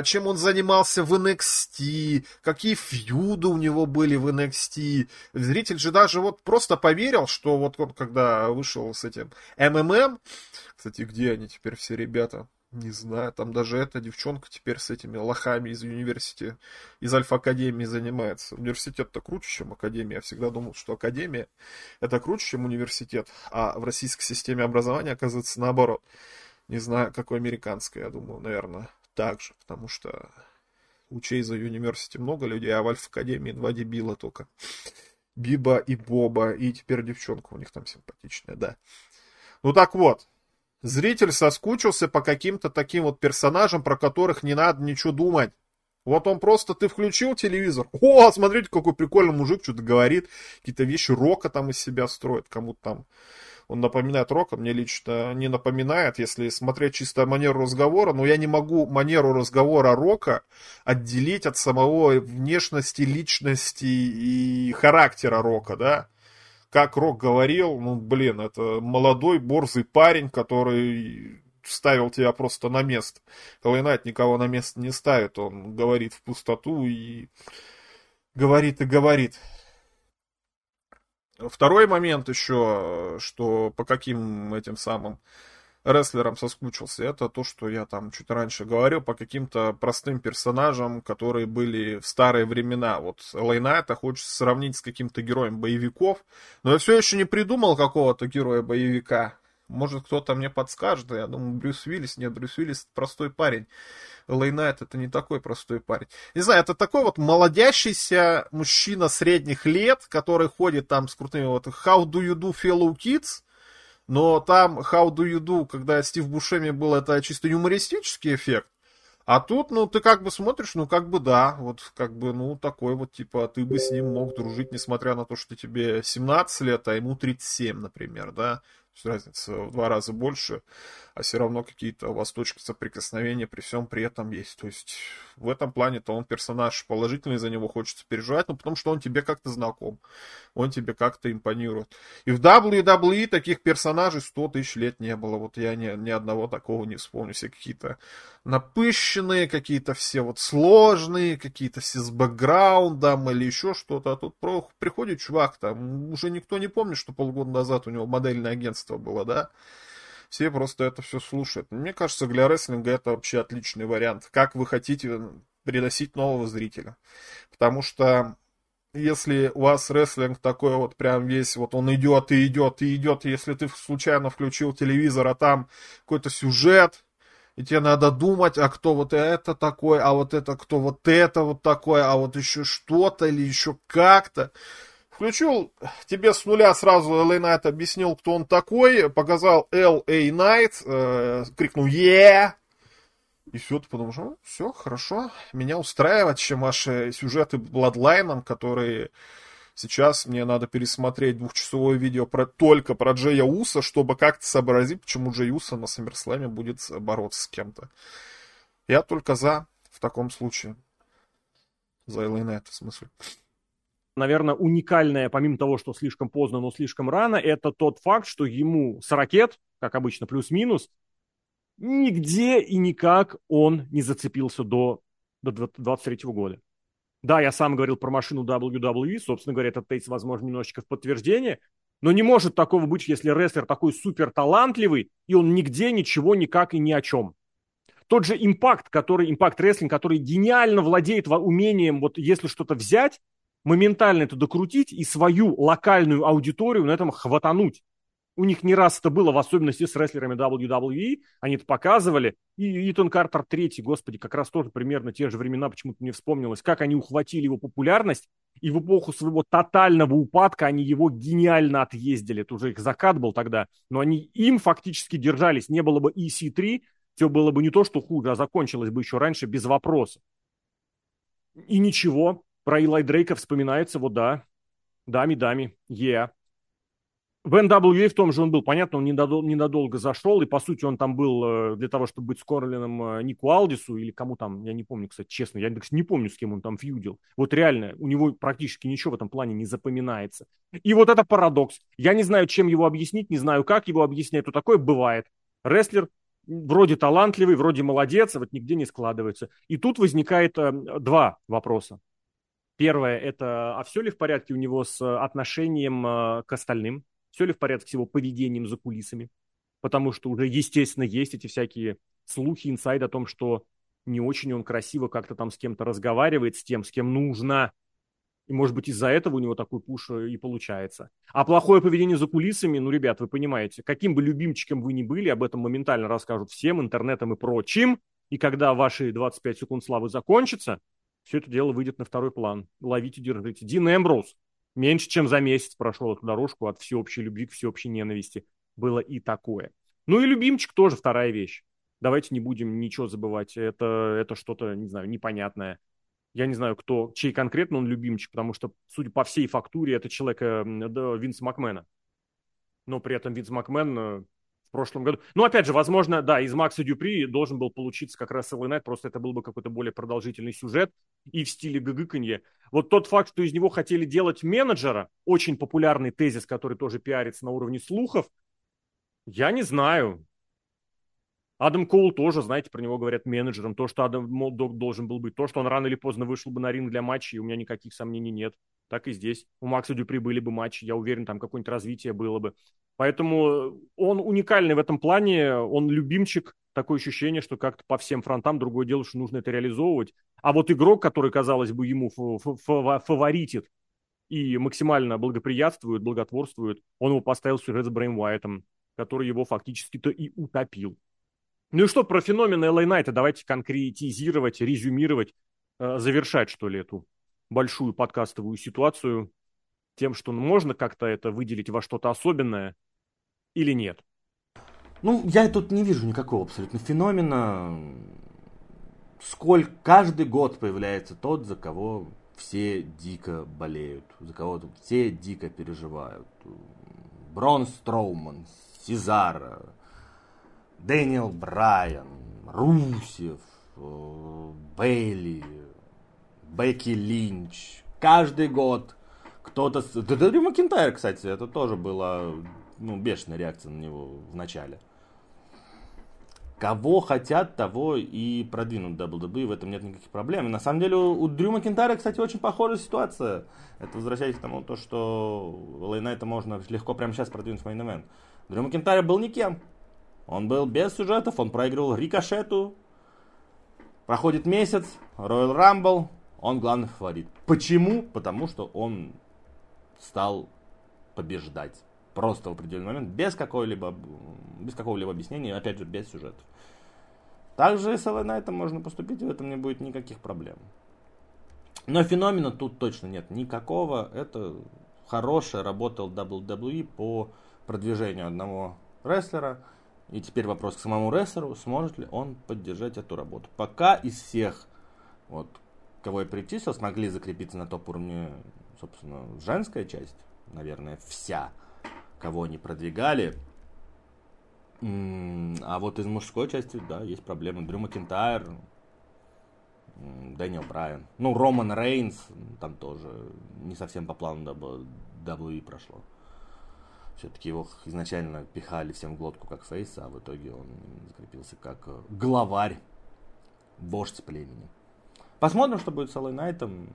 чем он занимался в эн экс ти, какие фьюды у него были в эн экс ти. Зритель же даже вот просто поверил, что вот он когда вышел с этим эм эм эм, кстати, где они теперь все ребята? Не знаю, там даже эта девчонка теперь с этими лохами из университета, из Альфа Академии занимается. Университет-то круче, чем Академия. Я всегда думал, что Академия это круче, чем университет. А в российской системе образования, оказывается, наоборот. Не знаю, какой американской, я думаю, наверное, так же. Потому что у Чейза университи много людей, а в Альфа Академии два дебила только. Биба и Боба. И теперь девчонка у них там симпатичная, да. Ну так вот. Зритель соскучился по каким-то таким вот персонажам, про которых не надо ничего думать. Вот он просто, ты включил телевизор, о, смотрите, какой прикольный мужик что-то говорит, какие-то вещи Рока там из себя строит, кому-то там он напоминает Рока, мне лично не напоминает, если смотреть чисто манеру разговора, но я не могу манеру разговора Рока отделить от самого внешности, личности и характера Рока, да. Как Рок говорил, ну, блин, это молодой, борзый парень, который ставил тебя просто на место. эл эй Knight никого на место не ставит, он говорит в пустоту и говорит и говорит. Второй момент еще, что по каким этим самым рестлерам соскучился, это то, что я там чуть раньше говорил, по каким-то простым персонажам, которые были в старые времена. Вот эл эй Knight хочется сравнить с каким-то героем боевиков, но я все еще не придумал какого-то героя боевика. Может, кто-то мне подскажет, я думаю, Брюс Уиллис. Нет, Брюс Уиллис простой парень. эл эй Knight это не такой простой парень. Не знаю, это такой вот молодящийся мужчина средних лет, который ходит там с крутыми вот «How do you do, fellow kids?» Но там «How do you do», когда Стив Бушеми был, это чисто юмористический эффект. А тут, ну, ты как бы смотришь, ну, как бы да, вот как бы, ну, такой вот, типа, ты бы с ним мог дружить, несмотря на то, что тебе семнадцать лет, а ему тридцать семь, например, да. разница в два раза больше, а все равно какие-то у вас точки соприкосновения при всем при этом есть. То есть в этом плане-то он персонаж положительный, за него хочется переживать, но потому что он тебе как-то знаком, он тебе как-то импонирует. И в дабл ю дабл ю и таких персонажей сто тысяч лет не было, вот я ни, ни одного такого не вспомню. Все какие-то напыщенные, какие-то все вот сложные, какие-то все с бэкграундом или еще что-то, а тут приходит чувак, там уже никто не помнит, что полгода назад у него модельное агентство было, да? Все просто это все слушают. Мне кажется, для рестлинга это вообще отличный вариант. Как вы хотите приносить нового зрителя. Потому что если у вас рестлинг такой вот прям весь, вот он идет и идет и идет, если ты случайно включил телевизор, а там какой-то сюжет, и тебе надо думать, а кто вот это такой, а вот это кто вот это вот такой, а вот еще что-то или еще как-то. Включил, тебе с нуля сразу эл эй Knight объяснил, кто он такой, показал эл эй Knight, э, крикнул «Еее!» И все, ты подумаешь, ну, все, хорошо, меня устраивает, чем ваши сюжеты Bloodline, которые сейчас мне надо пересмотреть двухчасовое видео про, только про Джея Уса, чтобы как-то сообразить, почему Джей Усо на SummerSlam будет бороться с кем-то. Я только за, в таком случае. За эл эй Knight, в смысле. Наверное, уникальное, помимо того, что слишком поздно, но слишком рано, это тот факт, что ему сорокет, как обычно, плюс-минус, нигде и никак он не зацепился до, до двадцать третьего года. Да, я сам говорил про машину дабл ю дабл ю и, собственно говоря, этот тезис, возможно, немножечко в подтверждение, но не может такого быть, если рестлер такой супер талантливый, и он нигде ничего никак и ни о чем. Тот же Impact, который, Impact Wrestling, который гениально владеет умением, вот если что-то взять, моментально это докрутить и свою локальную аудиторию на этом хватануть. У них не раз это было, в особенности с рестлерами дабл ю дабл ю и, они это показывали. И Итан Картер третий, господи, как раз тоже примерно те же времена, почему-то мне вспомнилось, как они ухватили его популярность, и в эпоху своего тотального упадка они его гениально отъездили. Это уже их закат был тогда, но они им фактически держались. Не было бы и си три, все было бы не то, что хуже, а закончилось бы еще раньше без вопросов. И ничего. Про Элай Дрейка вспоминается, вот да, дами-дами, е. Yeah. В эн дабл ю эй в том же он был, понятно, он недодол- недолго зашел, и, по сути, он там был для того, чтобы быть скорленным Нику Алдису или кому там, я не помню, кстати, честно, я не помню, с кем он там фьюдил. Вот реально, у него практически ничего в этом плане не запоминается. И вот это парадокс. Я не знаю, чем его объяснить, не знаю, как его объяснять, но такое бывает. Рестлер вроде талантливый, вроде молодец, а вот нигде не складывается. И тут возникает э, два вопроса. Первое – это, а все ли в порядке у него с отношением э, к остальным? Все ли в порядке с его поведением за кулисами? Потому что уже, естественно, есть эти всякие слухи, инсайды о том, что не очень он красиво как-то там с кем-то разговаривает, с тем, с кем нужно. И, может быть, из-за этого у него такой пуш и получается. А плохое поведение за кулисами, ну, ребят, вы понимаете, каким бы любимчиком вы ни были, об этом моментально расскажут всем, интернетом и прочим. И когда ваши двадцать пять секунд славы закончатся, все это дело выйдет на второй план. Ловите, держите. Дин Эмброуз меньше, чем за месяц прошел эту дорожку от всеобщей любви к всеобщей ненависти. Было и такое. Ну и любимчик тоже вторая вещь. Давайте не будем ничего забывать. Это, это что-то, не знаю, непонятное. Я не знаю, кто, чей конкретно он любимчик, потому что, судя по всей фактуре, это человек да, Винса Макмена. Но при этом Винс Макмен в прошлом году... Ну, опять же, возможно, да, из Макса Дюпри должен был получиться как раз эл эй Knight, просто это был бы какой-то более продолжительный сюжет и в стиле гыгыканье. Вот тот факт, что из него хотели делать менеджера, очень популярный тезис, который тоже пиарится на уровне слухов, я не знаю. Адам Коул тоже, знаете, про него говорят менеджером. То, что Адам Молдок должен был быть, то, что он рано или поздно вышел бы на ринг для матча, и у меня никаких сомнений нет. Так и здесь. У Макса Дюпри были бы матчи, я уверен, там какое-нибудь развитие было бы. Поэтому он уникальный в этом плане, он любимчик. Такое ощущение, что как-то по всем фронтам, другое дело, что нужно это реализовывать. А вот игрок, который, казалось бы, ему фаворитит и максимально благоприятствует, благотворствует, он его поставил в сюжет с Брэем Уайтом, который его фактически-то и утопил. Ну и что про феномен эл эй Knight? Давайте конкретизировать, резюмировать, завершать, что ли, эту большую подкастовую ситуацию тем, что можно как-то это выделить во что-то особенное или нет? Ну, я тут не вижу никакого абсолютно феномена. Сколько каждый год появляется тот, за кого все дико болеют, за кого все дико переживают. Брон Строуман, Сезара, Дэниел Брайан, Русев, Бейли, Бекки Линч. Каждый год кто-то... Да, Дрю Макинтайр, кстати, это тоже была, ну, бешеная реакция на него в начале. Кого хотят, того и продвинут дабл ю дабл ю и, в этом нет никаких проблем. И на самом деле у, у Дрю Макинтайра, кстати, очень похожая ситуация. Это возвращаясь к тому, то, что Эл Эй Найта можно легко прямо сейчас продвинуть в мейн-эвент. Дрю Макинтайр был никем. Он был без сюжетов, он проигрывал Рикошету. Проходит месяц, Royal Rumble, он главный фаворит. Почему? Потому что он стал побеждать. Просто в определенный момент, без какого-либо, без какого-либо объяснения, опять же, без сюжетов. Также с Эл Эй Knight'ом можно поступить, и в этом не будет никаких проблем. Но феномена тут точно нет никакого. Это хорошая работа дабл ю дабл ю и по продвижению одного рестлера. И теперь вопрос к самому рестлеру, сможет ли он поддержать эту работу. Пока из всех, вот, кого я перечислил, смогли закрепиться на топ-уровне, собственно, женская часть, наверное, вся, кого они продвигали. А вот из мужской части, да, есть проблемы. Дрю Макинтайр, Дэниел Брайан. Ну, Роман Рейнс, там тоже не совсем по плану дабл ю дабл ю и прошло. Все-таки его изначально пихали всем в глотку как фейса, а в итоге он закрепился как главарь, вождь племени. Посмотрим, что будет с Эл Эй Найтом.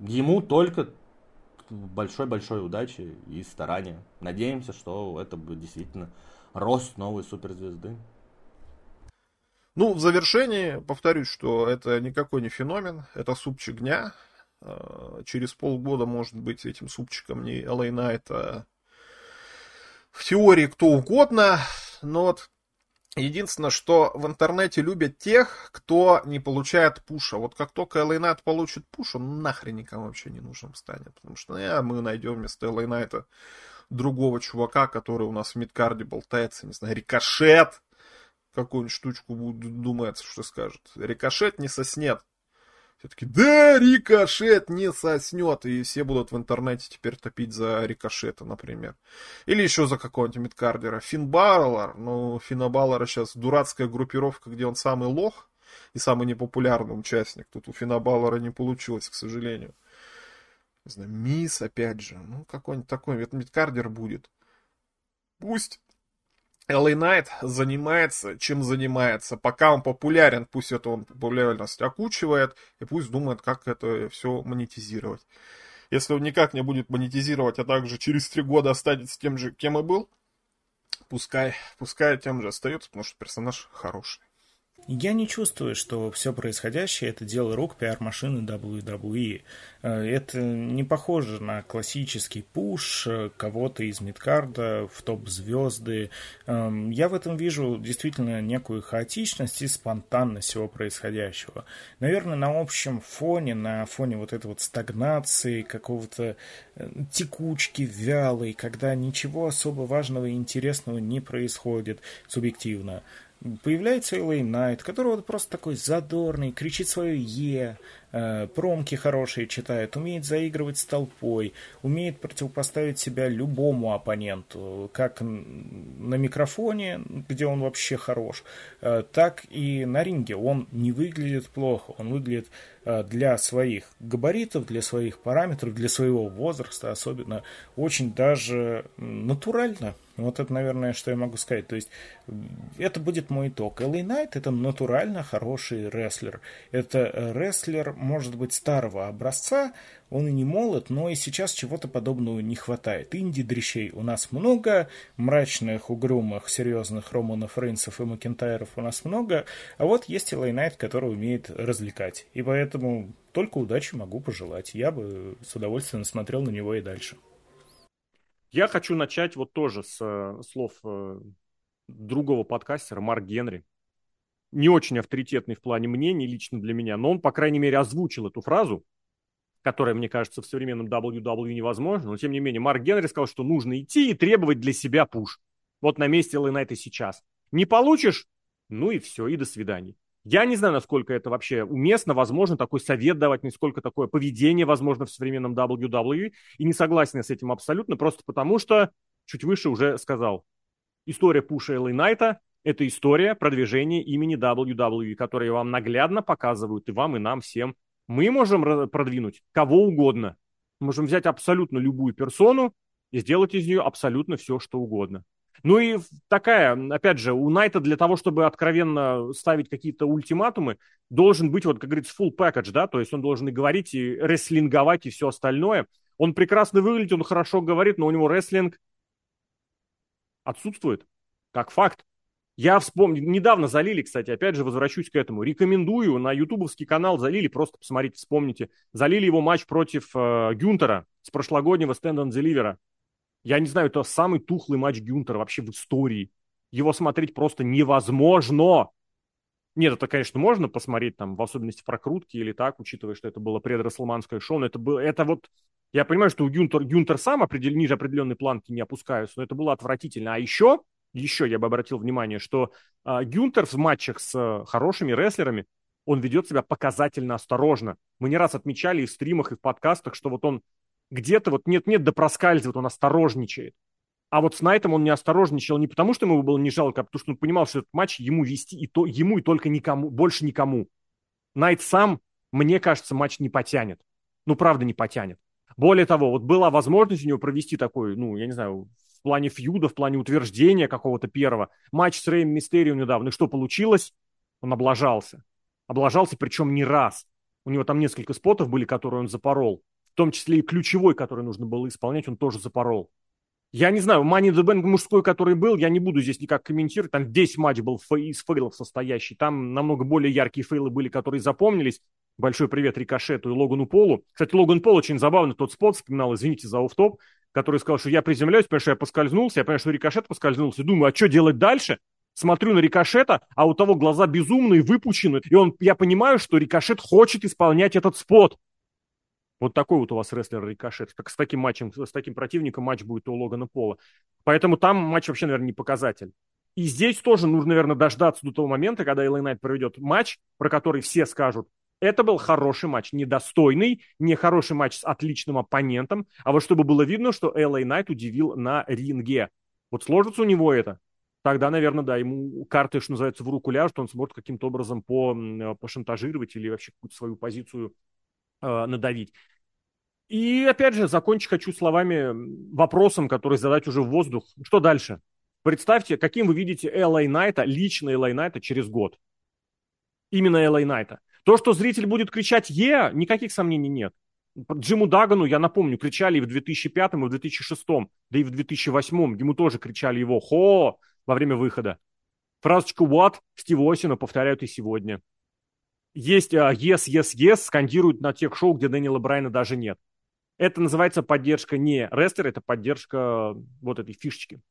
Ему только... большой-большой удачи и старания. Надеемся, что это будет действительно рост новой суперзвезды. Ну, в завершении повторюсь, что это никакой не феномен. Это супчик дня. Через полгода, может быть, этим супчиком не Эл Эй Найт, а в теории кто угодно. Но вот единственное, что в интернете любят тех, кто не получает пуша. Вот как только Эл Эй Найт получит пуш, он нахрен никому вообще не нужен станет. Потому что э, мы найдем вместо Эл Эй Найта другого чувака, который у нас в мидкарде болтается, не знаю, Рикошет. Какую-нибудь штучку будут думать, что скажет. Рикошет не соснет. Все-таки, да, Рикошет не соснет. И все будут в интернете теперь топить за Рикошета, например. Или еще за какого-нибудь мидкардера. Финн Баллар. Ну, Финна Баллара сейчас дурацкая группировка, где он самый лох и самый непопулярный участник. Тут у Финна Баллара не получилось, к сожалению. Не знаю, Мисс, опять же. Ну, какой-нибудь такой мидкардер будет. Пусть Эл Эй Найт занимается, чем занимается. Пока он популярен, пусть эту он популярность окучивает, и пусть думает, как это все монетизировать. Если он никак не будет монетизировать, а также через три года останется тем же, кем и был, пускай, пускай тем же остается, потому что персонаж хороший. Я не чувствую, что все происходящее — это дело рук пиар-машины дабл ю дабл ю и. Это не похоже на классический пуш кого-то из мидкарда в топ-звезды. Я в этом вижу действительно некую хаотичность и спонтанность всего происходящего. Наверное, на общем фоне, на фоне вот этой вот стагнации, какого-то текучки вялой, когда ничего особо важного и интересного не происходит субъективно, появляется Эл Эй Найт, который вот просто такой задорный, кричит свое «Е», промки хорошие читает, умеет заигрывать с толпой, умеет противопоставить себя любому оппоненту, как на микрофоне, где он вообще хорош, так и на ринге. Он не выглядит плохо, он выглядит для своих габаритов, для своих параметров, для своего возраста особенно, очень даже натурально. Вот это, наверное, что я могу сказать. То есть, это будет мой итог. Эл Эй Найт — это натурально хороший рестлер. Это рестлер, может быть, старого образца. Он и не молод, но и сейчас чего-то подобного не хватает. Инди-дрищей у нас много, мрачных, угрюмых, серьезных Романов, Рейнсов и Макентайров у нас много. А вот есть Эл Эй Найт, который умеет развлекать. И поэтому только удачи могу пожелать. Я бы с удовольствием смотрел на него и дальше. Я хочу начать вот тоже с слов другого подкастера, Марк Генри. Не очень авторитетный в плане мнений лично для меня, но он, по крайней мере, озвучил эту фразу, которая, мне кажется, в современном дабл ю дабл ю и невозможна. Но, тем не менее, Марк Генри сказал, что нужно идти и требовать для себя пуш. Вот на месте Эл Эй Найта сейчас. Не получишь? Ну и все, и до свидания. Я не знаю, насколько это вообще уместно, возможно, такой совет давать, насколько такое поведение возможно в современном дабл ю дабл ю и, и не согласен я с этим абсолютно, просто потому что, чуть выше уже сказал, История пуша эл эй Knight – это история продвижения имени дабл ю дабл ю и, которые вам наглядно показывают, и вам, и нам, всем. Мы можем продвинуть кого угодно. Мы можем взять абсолютно любую персону и сделать из нее абсолютно все, что угодно. Ну и такая, опять же, у Найта для того, чтобы откровенно ставить какие-то ультиматумы, должен быть, вот как говорится, full package, да, то есть он должен и говорить, и рестлинговать, и все остальное. Он прекрасно выглядит, он хорошо говорит, но у него рестлинг отсутствует, как факт. Я вспомнил, недавно залили, кстати, опять же, возвращусь к этому, рекомендую, на ютубовский канал залили, просто посмотрите, вспомните, залили его матч против э, Гюнтера с прошлогоднего Stand and Deliver. Я не знаю, это самый тухлый матч Гюнтера вообще в истории. Его смотреть просто невозможно. Нет, это, конечно, можно посмотреть, там, в особенности прокрутки или так, учитывая, что это было предрестлманское шоу. Но это было, это вот, я понимаю, что у Гюнтер, Гюнтер сам определ, ниже определенной планки не опускаются, но это было отвратительно. А еще, еще я бы обратил внимание, что э, Гюнтер в матчах с э, хорошими рестлерами, он ведет себя показательно осторожно. Мы не раз отмечали и в стримах, и в подкастах, что вот он где-то вот нет-нет, да проскальзывает, он осторожничает. А вот с Найтом он не осторожничал не потому, что ему было не жалко, а потому что он понимал, что этот матч ему вести и то, ему и только никому, больше никому. Найт сам, мне кажется, матч не потянет. Ну, правда, не потянет. Более того, вот была возможность у него провести такой, ну, я не знаю, в плане фьюда, в плане утверждения какого-то первого. Матч с Реем Мистерио недавно. И что получилось? Он облажался. Облажался, причем не раз. У него там несколько спотов были, которые он запорол. В том числе и ключевой, который нужно было исполнять, он тоже запорол. Я не знаю, Money in the Bank мужской, который был, я не буду здесь никак комментировать. Там весь матч был из фейлов состоящий. Там намного более яркие фейлы были, которые запомнились. Большой привет Рикошету и Логану Полу. Кстати, Логан Пол очень забавно тот спот вспоминал, извините за офф-топ, который сказал, что я приземляюсь, потому что я поскользнулся, я понимаю, что Рикошет поскользнулся, и думаю, а что делать дальше? Смотрю на Рикошета, а у того глаза безумные, выпучены. И он, я понимаю, что Рикошет хочет исполнять этот спот. Вот такой вот у вас рестлер Рикошет. Как с таким матчем, с таким противником матч будет у Логана Пола. Поэтому там матч вообще, наверное, не показатель. И здесь тоже нужно, наверное, дождаться до того момента, когда эл эй Knight проведет матч, про который все скажут, это был хороший матч, недостойный, нехороший матч с отличным оппонентом, а вот чтобы было видно, что эл эй Knight удивил на ринге. Вот сложится у него это, тогда, наверное, да, ему карты, что называется, в руку ляжут, он сможет каким-то образом по, пошантажировать или вообще какую-то свою позицию надавить. И, опять же, закончить хочу словами, вопросом, который задать уже в воздух. Что дальше? Представьте, каким вы видите эл эй Knight, лично эл эй Knight через год. Именно эл эй Knight. То, что зритель будет кричать «Е», yeah! никаких сомнений нет. Джиму Дагану, я напомню, кричали и в две тысячи пятом, и в две тысячи шестом, да и в две тысячи восьмом. Ему тоже кричали его «Хо» во время выхода. Фразочку «What» Стива Осина повторяют и сегодня. Есть «yes, yes, yes» скандируют на тех шоу, где Дэниела Брайана даже нет. Это называется поддержка не рестлера, это поддержка вот этой фишечки.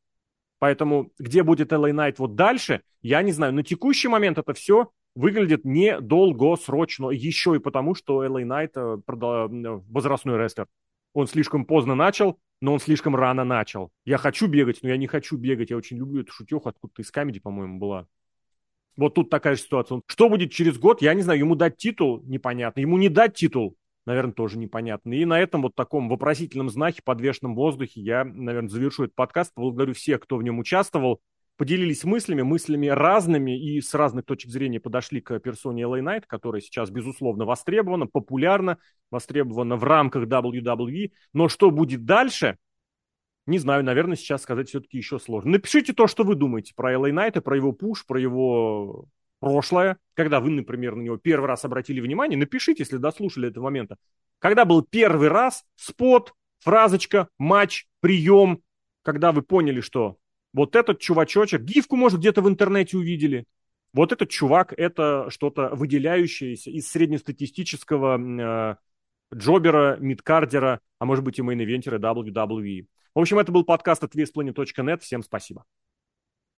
Поэтому где будет эл эй Knight вот дальше, я не знаю. На текущий момент это все выглядит недолгосрочно. Еще и потому, что эл эй Knight возрастной рестлер. Он слишком поздно начал, но он слишком рано начал. Я хочу бегать, но я не хочу бегать. Я очень люблю эту шутеху, откуда-то из камеди, по-моему, была. Вот тут такая же ситуация. Что будет через год, я не знаю. Ему дать титул непонятно. Ему не дать титул, наверное, тоже непонятно. И на этом вот таком вопросительном знаке, подвешенном в воздухе, я, наверное, завершу этот подкаст. Благодарю всех, кто в нем участвовал. Поделились мыслями, мыслями разными и с разных точек зрения подошли к персоне эл эй Knight, которая сейчас, безусловно, востребована, популярна, востребована в рамках дабл ю дабл ю и. Но что будет дальше? Не знаю, наверное, сейчас сказать все-таки еще сложно. Напишите то, что вы думаете про эл эй Knight, про его пуш, про его прошлое. Когда вы, например, на него первый раз обратили внимание, напишите, если дослушали этого момента. Когда был первый раз спот, фразочка, матч, прием, когда вы поняли, что вот этот чувачочек, гифку, может, где-то в интернете увидели, вот этот чувак, это что-то выделяющееся из среднестатистического э, джобера, мидкардера, а может быть и мейн-ивентера дабл ю дабл ю и. В общем, это был подкаст от ви эс планет точка нет. Всем спасибо.